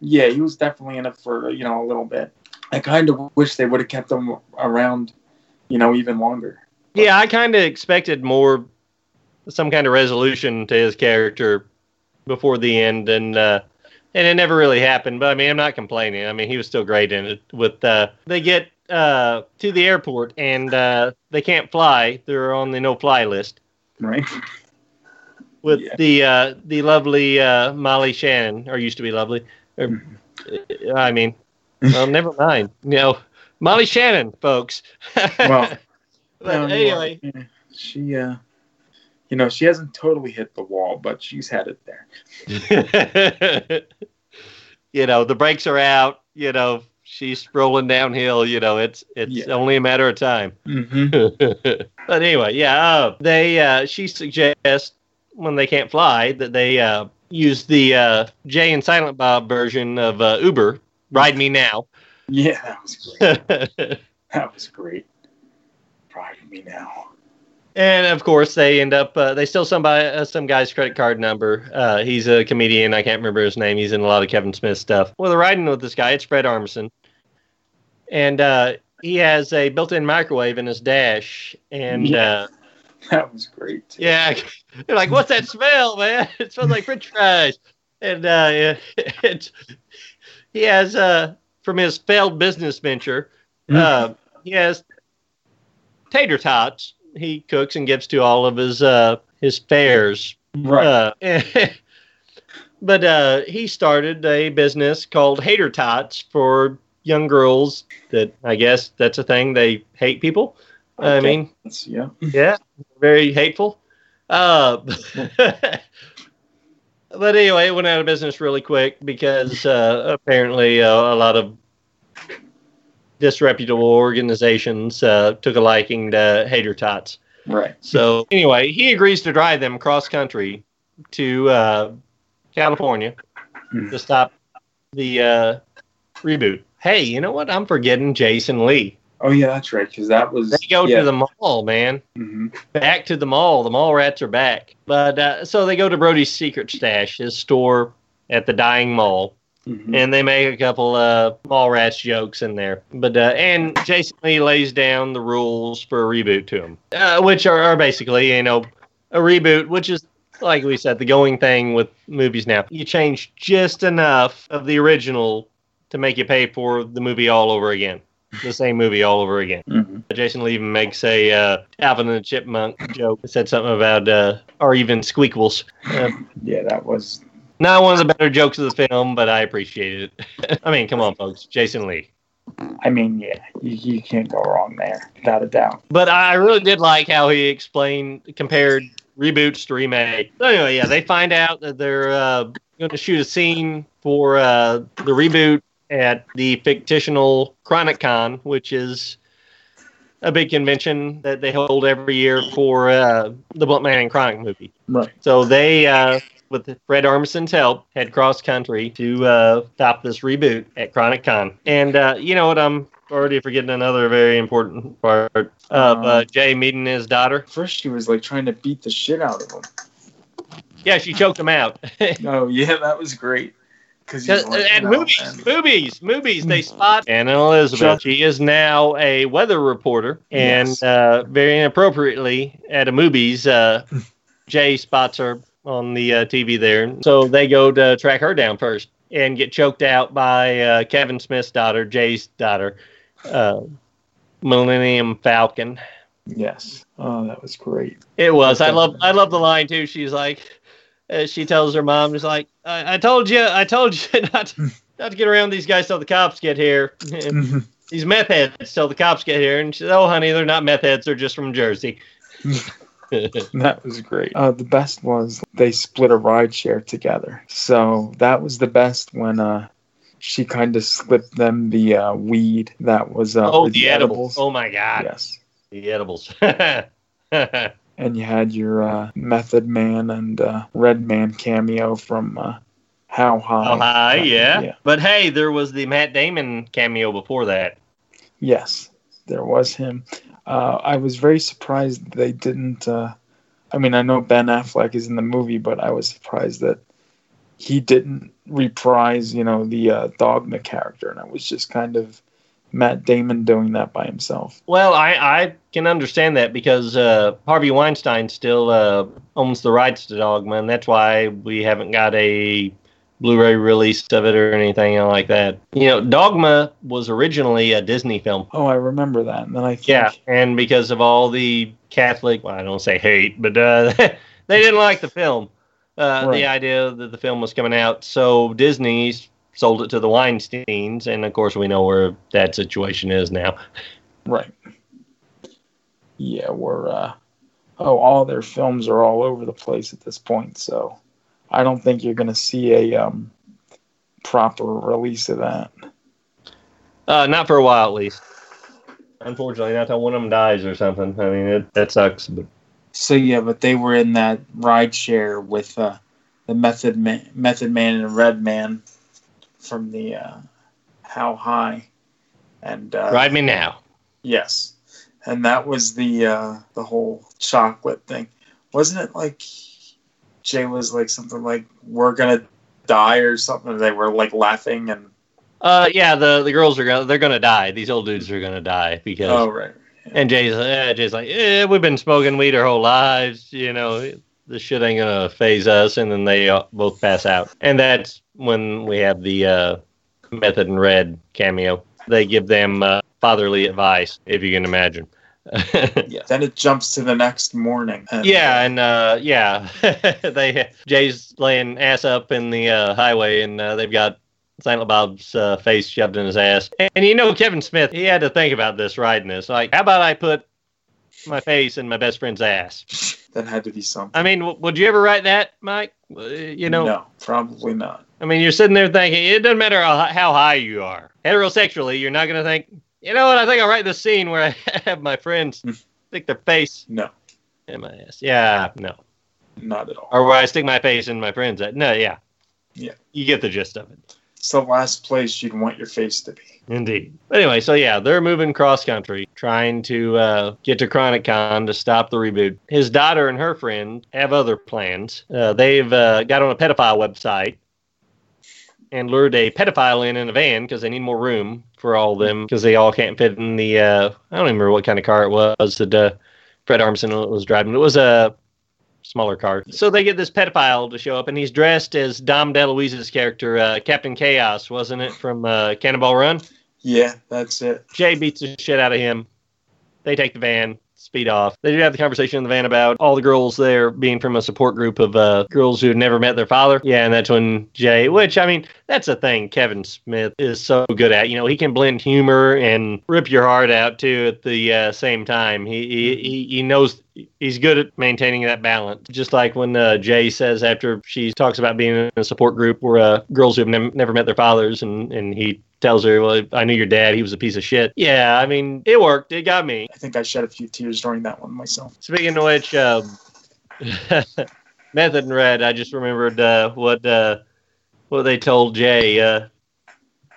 Yeah, he was definitely in it for, you know, a little bit. I kind of wish they would have kept him around, you know, even longer. But, yeah, I kind of expected more, some kind of resolution to his character before the end, and uh, and it never really happened. But I mean, I'm not complaining. I mean, he was still great in it. With uh, they get uh, to the airport and uh, they can't fly. They're on the no-fly list. Right. With yeah. the uh, the lovely uh, Molly Shannon, or used to be lovely. Or, I mean, well, never mind. You know, Molly Shannon, folks. Well, but um, anyway, well, she, uh, you know, she hasn't totally hit the wall, but she's had it there. You know, the brakes are out. You know, she's rolling downhill. You know, it's it's yeah. only a matter of time. Mm-hmm. But anyway, yeah, uh, they uh, she suggests when they can't fly that they uh, use the uh, Jay and Silent Bob version of uh, Uber, Ride Me Now. Yeah, that was great. That was great. pride in me now. And of course, they end up uh, they steal somebody uh, some guy's credit card number. Uh, he's a comedian. I can't remember his name. He's in a lot of Kevin Smith stuff. Well, they're riding with this guy. It's Fred Armisen, and uh, he has a built-in microwave in his dash. And yeah. uh, that was great. Too. Yeah, they're like, "What's that smell, man? It smells like French fries." And uh, it, it, he has uh, from his failed business venture, mm-hmm. uh, he has tater tots. He cooks and gives to all of his uh, his fares. Right. Uh, but uh, he started a business called Hater Tots for young girls that, I guess, that's a thing. They hate people. I, I mean, yeah. Yeah. Very hateful. Uh, but anyway, it went out of business really quick because uh, apparently uh, a lot of disreputable organizations uh, took a liking to Hater Tots. Right. So anyway, he agrees to drive them cross country to uh, California hmm. to stop the uh, reboot. Hey, you know what? I'm forgetting Jason Lee. Oh yeah, that's right. Because that was they go yeah. to the mall, man. Mm-hmm. Back to the mall. The mall rats are back. But uh, so they go to Brody's Secret Stash, his store at the dying mall. Mm-hmm. And they make a couple uh, mall rats jokes in there. But uh, and Jason Lee lays down the rules for a reboot to him, uh, which are, are basically, you know, a reboot, which is, like we said, the going thing with movies now. You change just enough of the original to make you pay for the movie all over again. The same movie all over again. Mm-hmm. Jason Lee even makes a uh, Alvin and the Chipmunk joke. It said something about, uh, or even squeakles. Uh, yeah, that was... Not one of the better jokes of the film, but I appreciated it. I mean, come on, folks. Jason Lee. I mean, yeah, you, you can't go wrong there, without a doubt. But I really did like how he explained, compared reboots to remake. So anyway, yeah, they find out that they're uh, going to shoot a scene for uh, the reboot at the fictional Chronic Con, which is a big convention that they hold every year for uh, the Blunt Man and Chronic movie. Right. So they... Uh, with Fred Armisen's help, head cross-country to uh, stop this reboot at Chronic Con. And uh, you know what? I'm already forgetting another very important part of um, uh, Jay meeting his daughter. First, she was, like, trying to beat the shit out of him. Yeah, she choked him out. Oh, yeah, that was great. Cause Cause, and movies, out, movies, movies, they spot Anna Elizabeth. She is now a weather reporter. And yes. uh, very inappropriately at a movies, uh, Jay spots her on the uh, T V there. So they go to track her down first and get choked out by uh, Kevin Smith's daughter, Jay's daughter, uh, Millennium Falcon. Yes. Oh, that was great. It was. I love I love the line, too. She's like, uh, she tells her mom, she's like, I, I told you, I told you not to, not to get around these guys till the cops get here. These meth heads till the cops get here. And she said, oh, honey, they're not meth heads. They're just from Jersey. That was great. Uh, the best was they split a ride share together. So that was the best when uh, she kind of slipped them the uh, weed that was... Uh, oh, the edibles. edibles. Oh, my God. Yes. The edibles. And you had your uh, Method Man and uh, Red Man cameo from uh, How High. How High, uh, yeah. yeah. But hey, there was the Matt Damon cameo before that. Yes, there was him. Uh, I was very surprised they didn't. Uh, I mean, I know Ben Affleck is in the movie, but I was surprised that he didn't reprise, you know, the uh, Dogma character, and it was just kind of Matt Damon doing that by himself. Well, I, I can understand that because uh, Harvey Weinstein still uh, owns the rights to Dogma, and that's why we haven't got a Blu-ray release of it or anything like that. You know, Dogma was originally a Disney film. Oh, I remember that. And then I think... Yeah, and because of all the Catholic, well, I don't say hate, but uh, they didn't like the film, uh, right. The idea that the film was coming out. So Disney sold it to the Weinsteins, and of course we know where that situation is now. Right. Yeah, we're... Uh, oh, all their films are all over the place at this point, so... I don't think you're going to see a um, proper release of that. Uh, not for a while, at least. Unfortunately, not until one of them dies or something. I mean, it, that sucks. But. So, yeah, but they were in that ride share with uh, the Method Man, Method Man and the Red Man from the uh, How High. and uh, Ride Me Now. Yes. and that was the uh, the whole chocolate thing. Wasn't it like Jay was like something like "We're gonna die" or something? They were like laughing and. Uh, yeah, the, the girls are gonna they're gonna die. These old dudes are gonna die because. Oh right. Yeah. And Jay's uh, Jay's like, eh, we've been smoking weed our whole lives, you know. This shit ain't gonna phase us, and then they both pass out. And that's when we have the uh, Method and Red cameo. They give them uh, fatherly advice, if you can imagine. Yeah. Then it jumps to the next morning. And yeah, and uh, yeah, they Jay's laying ass up in the uh, highway, and uh, they've got Silent Bob's uh, face shoved in his ass. And, and you know, Kevin Smith, he had to think about this riding this. Like, how about I put my face in my best friend's ass? That had to be something. I mean, w- would you ever write that, Mike? You know, no, probably not. I mean, you're sitting there thinking, it doesn't matter how, how high you are. Heterosexually, you're not going to think, you know what, I think I'll write this scene where I have my friends stick their face no. in my ass. Yeah, no. Not at all. Or where I stick my face in my friend's ass. No, yeah. Yeah. You get the gist of it. It's the last place you'd want your face to be. Indeed. But anyway, so yeah, they're moving cross-country, trying to uh, get to ChronicCon to stop the reboot. His daughter and her friend have other plans. Uh, they've uh, got on a pedophile website and lured a pedophile in in a van because they need more room for all of them because they all can't fit in the, uh, I don't even remember what kind of car it was that uh, Fred Armisen was driving. It was a smaller car. So they get this pedophile to show up, and he's dressed as Dom DeLuise's character, uh, Captain Chaos, wasn't it, from uh, Cannonball Run? Yeah, that's it. Jay beats the shit out of him. They take the van, speed off. They do have the conversation in the van about all the girls there being from a support group of uh, girls who had never met their father. Yeah, and that's when Jay, which, I mean, that's a thing Kevin Smith is so good at. You know, he can blend humor and rip your heart out, too, at the uh, same time. He, he, he knows... He's good at maintaining that balance. Just like when uh, Jay says after she talks about being in a support group where uh, girls who have ne- never met their fathers and, and he tells her, well, I knew your dad. He was a piece of shit. Yeah, I mean, it worked. It got me. I think I shed a few tears during that one myself. Speaking of which, uh, Method and Red, I just remembered uh, what uh, what they told Jay. Uh,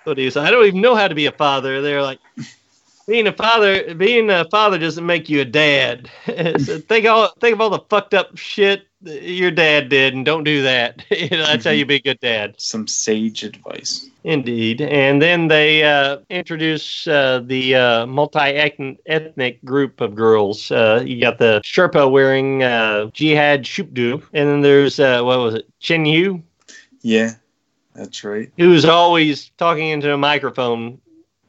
what he was, I don't even know how to be a father. They're like... Being a father, being a father doesn't make you a dad. So think all, think of all the fucked up shit your dad did, and don't do that. You know, that's mm-hmm. how you be a good dad. Some sage advice, indeed. And then they uh, introduce uh, the uh, multi-ethnic group of girls. Uh, you got the Sherpa wearing uh, Jihad Shupdu, and then there's uh, what was it, Chen Yu? Yeah, that's right. Who's always talking into a microphone.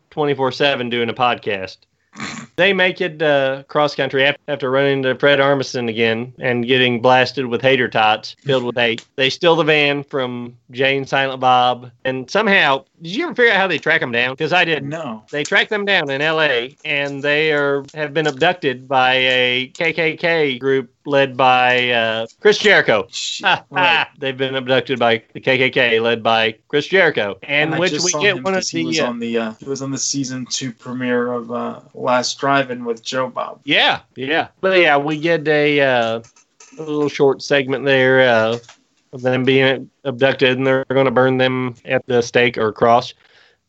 twenty-four seven doing a podcast. They make it uh, cross-country after running into Fred Armisen again and getting blasted with hater tots filled with hate. They steal the van from Jay and Silent Bob. And somehow, did you ever figure out how they track them down? Because I didn't. No. They track them down in L A and they are have been abducted by a K K K group led by uh, Chris Jericho. Right. They've been abducted by the K K K led by Chris Jericho. And, and which we get one of the... He was, uh, on the uh, he was on the season two premiere of uh, Last Drive-In with Joe Bob. Yeah, yeah. But yeah, we get a, uh, a little short segment there uh, of them being abducted, and they're going to burn them at the stake or cross.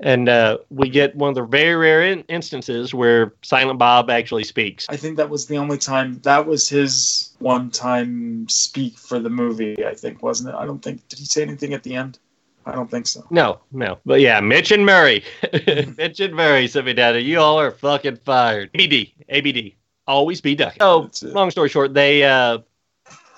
And uh, we get one of the very rare in- instances where Silent Bob actually speaks. I think that was the only time. That was his one-time speak for the movie, I think, wasn't it? I don't think. Did he say anything at the end? I don't think so. No, no. But yeah, Mitch and Murray. Mitch and Murray, Simi Dada, you all are fucking fired. A B D. A B D. Always be ducking. Oh, long story short, they uh,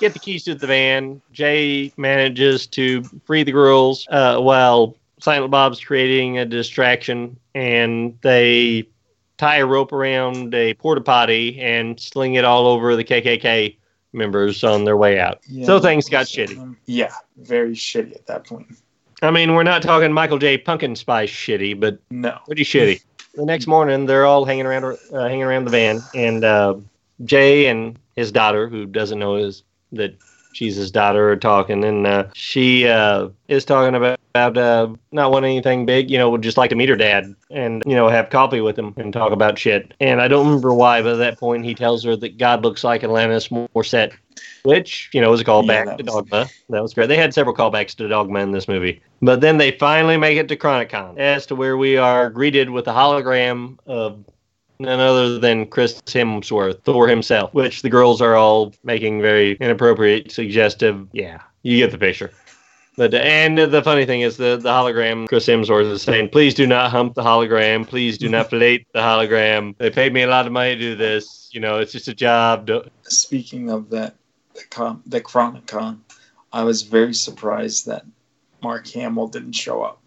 get the keys to the van. Jay manages to free the girls uh, while... Silent Bob's creating a distraction, and they tie a rope around a porta potty and sling it all over the K K K members on their way out. Yeah, so things got shitty. Yeah, very shitty at that point. I mean, we're not talking Michael J. Pumpkin Spice shitty, but no, pretty shitty. The next morning, they're all hanging around, uh, hanging around the van, and uh, Jay and his daughter, who doesn't know his, that she's his daughter, are talking, and uh, she uh, is talking about. About uh, not wanting anything big, you know, would just like to meet her dad and, you know, have coffee with him and talk about shit. And I don't remember why, but at that point he tells her that God looks like Alanis Morissette, which, you know, was a callback yeah, to was... Dogma. That was great. They had several callbacks to Dogma in this movie. But then they finally make it to ChronicCon, as to where we are greeted with a hologram of none other than Chris Hemsworth, Thor himself, which the girls are all making very inappropriate, suggestive. Yeah, you get the picture. But, and the funny thing is the, the hologram, Chris Hemsworth is saying, please do not hump the hologram. Please do not plate the hologram. They paid me a lot of money to do this. You know, it's just a job. To- Speaking of that, the, com- the Chronicon, I was very surprised that Mark Hamill didn't show up.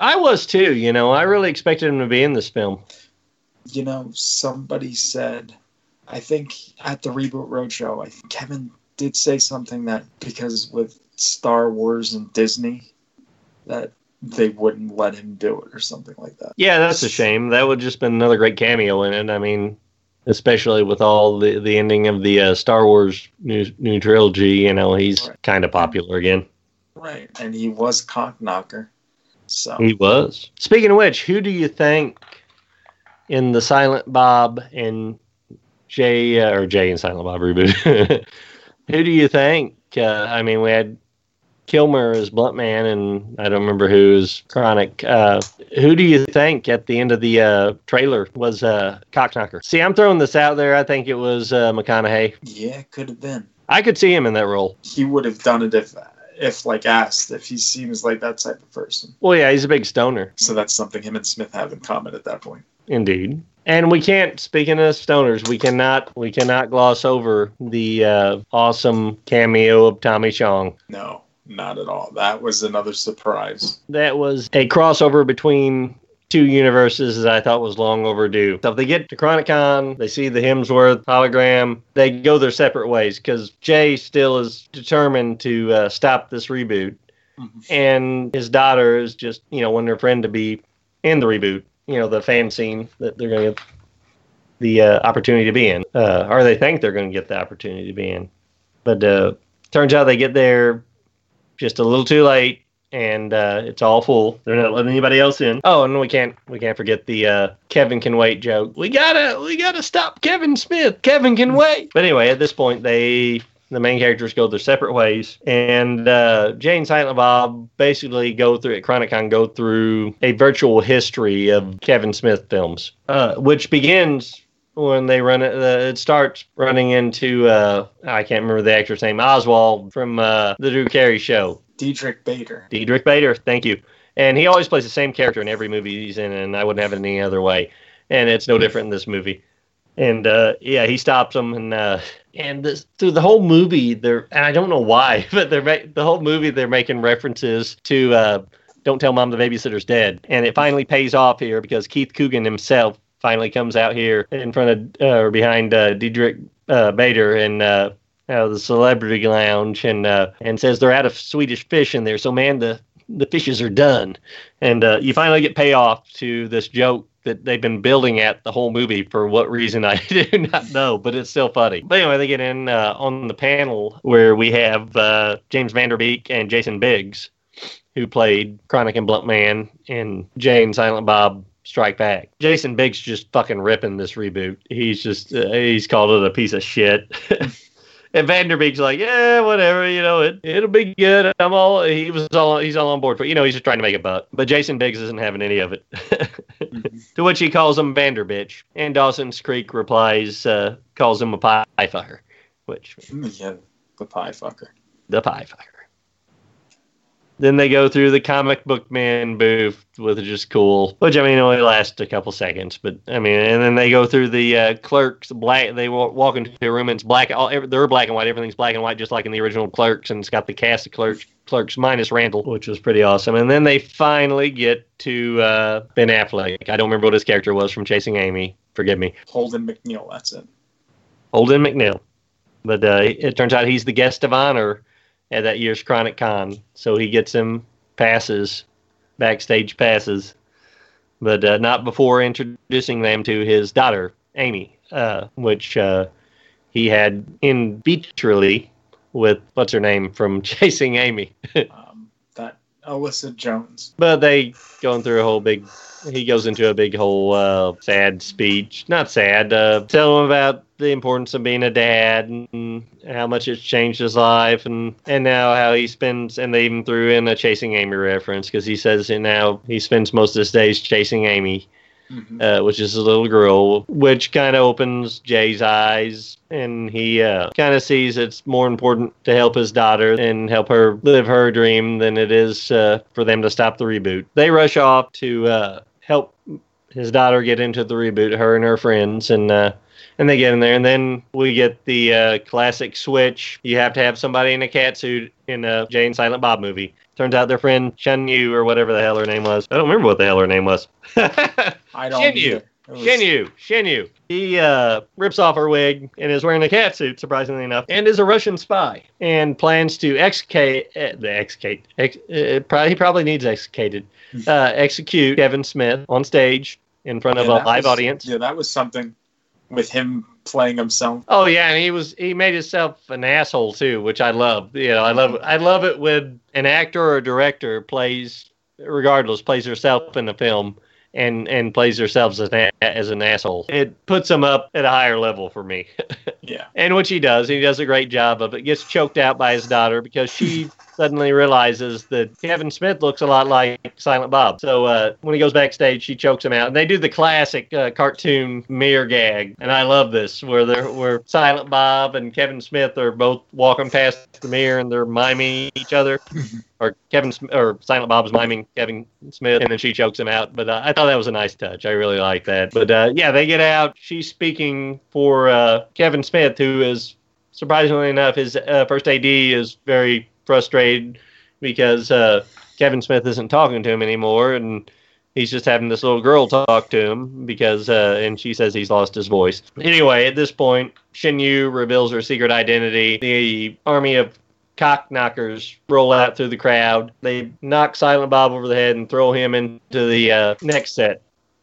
I was too, you know. I really expected him to be in this film. You know, somebody said, I think at the Reboot Roadshow, I think Kevin did say something that because with Star Wars and Disney, that they wouldn't let him do it or something like that. Yeah, that's a shame. That would have just been another great cameo in it. I mean, especially with all the, the ending of the uh, Star Wars new new trilogy, you know, he's right. kind of popular again. Right, and he was cock knocker. So. He was. Speaking of which, who do you think in the Silent Bob and Jay, uh, or Jay and Silent Bob reboot, who do you think? Uh, I mean, we had Kilmer as Blunt Man, and I don't remember who is Chronic. Uh, who do you think at the end of the uh, trailer was uh, cock knocker? See, I'm throwing this out there. I think it was uh, McConaughey. Yeah, could have been. I could see him in that role. He would have done it if... If, like, asked, if he seems like that type of person. Well, yeah, he's a big stoner. So that's something him and Smith have in common at that point. Indeed. And we can't, speaking of stoners, we cannot we cannot gloss over the uh, awesome cameo of Tommy Chong. No, not at all. That was another surprise. That was a crossover between two universes that I thought was long overdue. So if they get to Chronicon, they see the Hemsworth hologram, they go their separate ways because Jay still is determined to uh, stop this reboot. Mm-hmm. And his daughter is just, you know, wanting her friend to be in the reboot, you know, the fan scene that they're going to get the uh, opportunity to be in. Uh, or they think they're going to get the opportunity to be in. But uh, turns out they get there just a little too late. And uh, it's all full. They're not letting anybody else in. Oh, and we can't we can't forget the uh, Kevin Can Wait joke. We gotta we gotta stop Kevin Smith. Kevin can wait. But anyway, at this point, they the main characters go their separate ways, and uh, Jay and Silent Bob basically go through at Chronicon go through a virtual history of Kevin Smith films, uh, which begins when they run it. Uh, it starts running into uh, I can't remember the actor's name, Oswald from uh, the Drew Carey Show. Diedrich Bader. Diedrich Bader, thank you. And he always plays the same character in every movie he's in, and I wouldn't have it any other way. And it's no different in this movie. And, uh, yeah, he stops him, and uh, and this, through the whole movie, they're, and I don't know why, but they're ma- the whole movie they're making references to uh, Don't Tell Mom the Babysitter's Dead. And it finally pays off here because Keith Coogan himself finally comes out here in front of, uh, or behind uh, Diedrich uh, Bader, and... Uh, Uh, the Celebrity Lounge, and uh, and says they're out of Swedish fish in there. So, man, the, the fishes are done. And uh, you finally get payoff to this joke that they've been building at the whole movie for what reason, I do not know, but it's still funny. But anyway, they get in uh, on the panel where we have uh, James Van Der Beek and Jason Biggs, who played Chronic and Blunt Man and Jay and Silent Bob Strike Back. Jason Biggs just fucking ripping this reboot. He's just, uh, he's called it a piece of shit. And Van Der Beek's like, yeah, whatever, you know, it it'll be good. I'm all he was all he's all on board for. You know, he's just trying to make a buck. But Jason Biggs isn't having any of it. Mm-hmm. To which he calls him Vander Bitch, and Dawson's Creek replies, uh, calls him a pie fucker, which yeah, the pie fucker, the pie fucker. Then they go through the comic book man booth, which is just cool. Which, I mean, only lasts a couple seconds. But, I mean, and then they go through the uh, clerks. Black. They walk into a room, and it's black. All, every, they're black and white. Everything's black and white, just like in the original Clerks. And it's got the cast of clerks, clerks minus Randall, which was pretty awesome. And then they finally get to uh, Ben Affleck. I don't remember what his character was from Chasing Amy. Forgive me. Holden McNeil, that's it. Holden McNeil. But uh, it turns out he's the guest of honor at that year's Chronic Con. So he gets him passes, backstage passes, but uh, not before introducing them to his daughter, Amy, uh, which uh, he had in vitro with, what's her name, from Chasing Amy? um, that Alyssa Jones. But they going through a whole big, he goes into a big whole uh, sad speech. Not sad, uh, tell him about the importance of being a dad and how much it's changed his life, and and now how he spends, and they even threw in a Chasing Amy reference because he says that now he spends most of his days chasing Amy, mm-hmm. uh, which is a little girl, which kind of opens Jay's eyes. And he uh, kind of sees it's more important to help his daughter and help her live her dream than it is uh, for them to stop the reboot. They rush off to uh, help his daughter get into the reboot, her and her friends, and uh, and they get in there. And then we get the uh, classic switch. You have to have somebody in a cat suit in a Jay and Silent Bob movie. Turns out their friend Shen Yu, or whatever the hell her name was. I don't remember what the hell her name was. I don't Shen Yu. Was... Shen Yu. Shen Yu. He uh, rips off her wig and is wearing a cat suit, surprisingly enough, and is a Russian spy and plans to execute, uh, the execute, ex, uh, probably, he probably needs executed, uh, execute Kevin Smith on stage in front of yeah, a live was, audience. Yeah, that was something with him playing himself. Oh, yeah, and he was he made himself an asshole, too, which I love. You know, I love I love it when an actor or a director plays, regardless, plays herself in the film and, and plays themselves as an, as an asshole. It puts them up at a higher level for me. Yeah. And which he does. He does a great job of it. Gets choked out by his daughter because she suddenly realizes that Kevin Smith looks a lot like Silent Bob. So uh, when he goes backstage, she chokes him out. And they do the classic uh, cartoon mirror gag. And I love this, where they're, where Silent Bob and Kevin Smith are both walking past the mirror and they're miming each other. or Kevin or Silent Bob's miming Kevin Smith, and then she chokes him out. But uh, I thought that was a nice touch. I really like that. But uh, yeah, they get out. She's speaking for uh, Kevin Smith, who is, surprisingly enough, his uh, first A D is very... frustrated because uh, Kevin Smith isn't talking to him anymore, and he's just having this little girl talk to him because, uh, and she says he's lost his voice. Anyway, at this point, Shen Yu reveals her secret identity. The army of cock knockers roll out through the crowd. They knock Silent Bob over the head and throw him into the uh, next set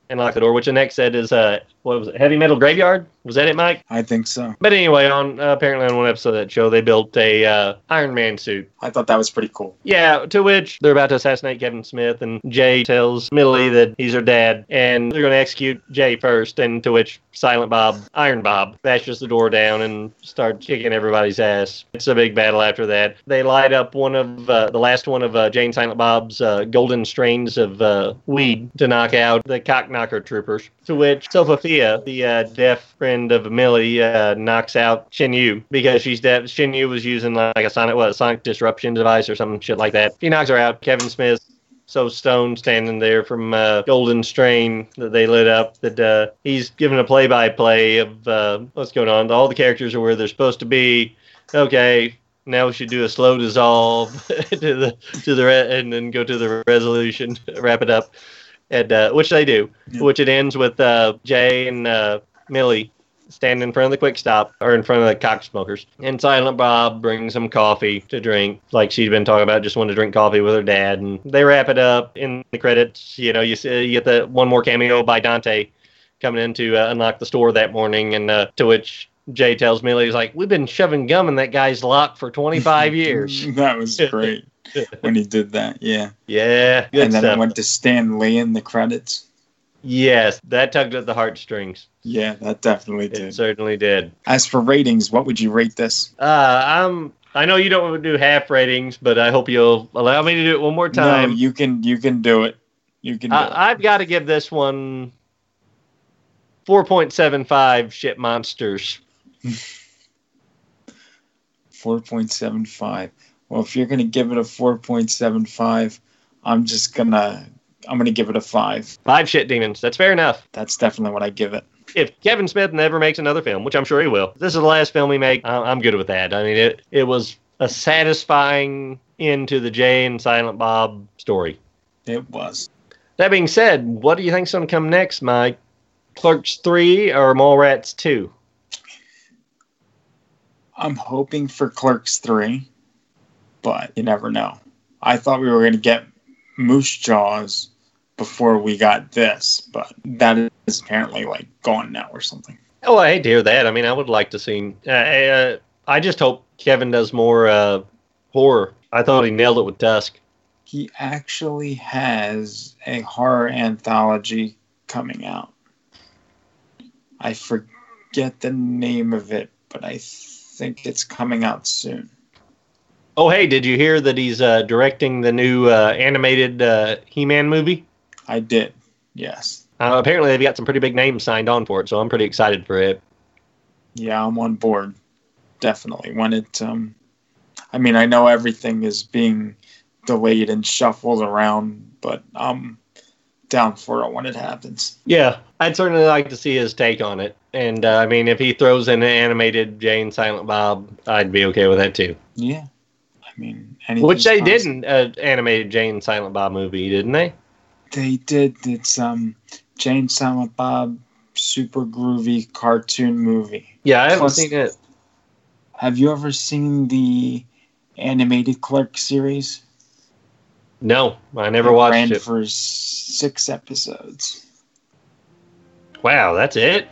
and lock the door, which the next set is, uh, what was it, Heavy Metal Graveyard? Was that it, Mike? I think so. But anyway, on uh, apparently on one episode of that show, they built a uh, Iron Man suit. I thought that was pretty cool. Yeah, to which they're about to assassinate Kevin Smith, and Jay tells Millie that he's her dad, and they're going to execute Jay first, and to which Silent Bob, Iron Bob, bashes the door down and starts kicking everybody's ass. It's a big battle after that. They light up one of, uh, the last one of uh, Jay and Silent Bob's uh, golden strains of uh, weed to knock out the cock knocker troopers, to which Sophia, the uh, deaf friend of Millie, uh, knocks out Shen Yu because she's deaf. Shen Yu was using like a sonic, what, a sonic disruption device or some shit like that. He knocks her out. Kevin Smith, so stoned, standing there from uh, Golden Strain that they lit up, that uh, he's giving a play-by-play of uh, what's going on. All the characters are where they're supposed to be. Okay, now we should do a slow dissolve to the to the re- and then go to the resolution, wrap it up, and uh, which they do. Yeah. Which it ends with uh, Jay and uh, Millie standing in front of the quick stop, or in front of the cock smokers. And Silent Bob brings some coffee to drink, like she'd been talking about, just wanted to drink coffee with her dad. And they wrap it up in the credits. You know, you see, you get the one more cameo by Dante coming in to uh, unlock the store that morning, and uh, to which Jay tells Millie, he's like, we've been shoving gum in that guy's lock for twenty-five years. That was great when he did that, yeah. Yeah. And then I went to Stan Lee in the credits. Yes, that tugged at the heartstrings. Yeah, that definitely did. It certainly did. As for ratings, what would you rate this? Uh, I'm, I know you don't do half ratings, but I hope you'll allow me to do it one more time. No, you can you can do it. You can. Do I, it. I've got to give this one four point seven five shit monsters. four point seven five. Well, if you're going to give it a four point seven five, I'm just going to... I'm going to give it a five. Five shit demons. That's fair enough. That's definitely what I give it. If Kevin Smith never makes another film, which I'm sure he will, this is the last film he makes. I'm good with that. I mean, it, it was a satisfying end to the Jay and Silent Bob story. It was. That being said, what do you think's going to come next, Mike? Clerks three or Mallrats two? I'm hoping for Clerks three, but you never know. I thought we were going to get Moose Jaws before we got this, but that is apparently like gone now or something. Oh, I hate to hear that. I mean, I would like to see. Uh, uh, I just hope Kevin does more uh, horror. I thought he nailed it with Tusk. He actually has a horror anthology coming out. I forget the name of it, but I think it's coming out soon. Oh, hey, did you hear that he's uh, directing the new uh, animated uh, He-Man movie? I did, yes. Uh, apparently, they've got some pretty big names signed on for it, so I'm pretty excited for it. Yeah, I'm on board. Definitely. When it, um, I mean, I know everything is being delayed and shuffled around, but I'm down for it when it happens. Yeah, I'd certainly like to see his take on it. And, uh, I mean, if he throws in an animated Jay and Silent Bob, I'd be okay with that, too. Yeah. I mean, which they did an uh, animated Jay and Silent Bob movie, didn't they? They did. It's um, Jay and Silent Bob super groovy cartoon movie. Yeah, I haven't Plus, seen it. Have you ever seen the animated Clerk series? No, I never it watched ran it. Ran for six episodes. Wow, that's it?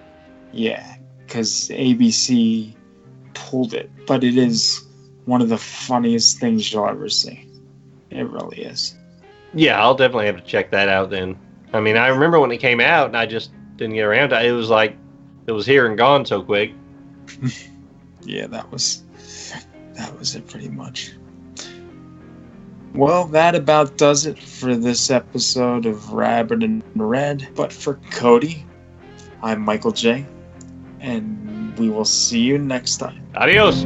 Yeah, because A B C pulled it, but it is one of the funniest things you'll ever see. It really is. Yeah, I'll definitely have to check that out then. I mean, I remember when it came out and I just didn't get around to it. It was like, it was here and gone so quick. Yeah, that was, that was it pretty much. Well, that about does it for this episode of Rabbit in Red. But for Cody, I'm Michael J. And we will see you next time. Adios.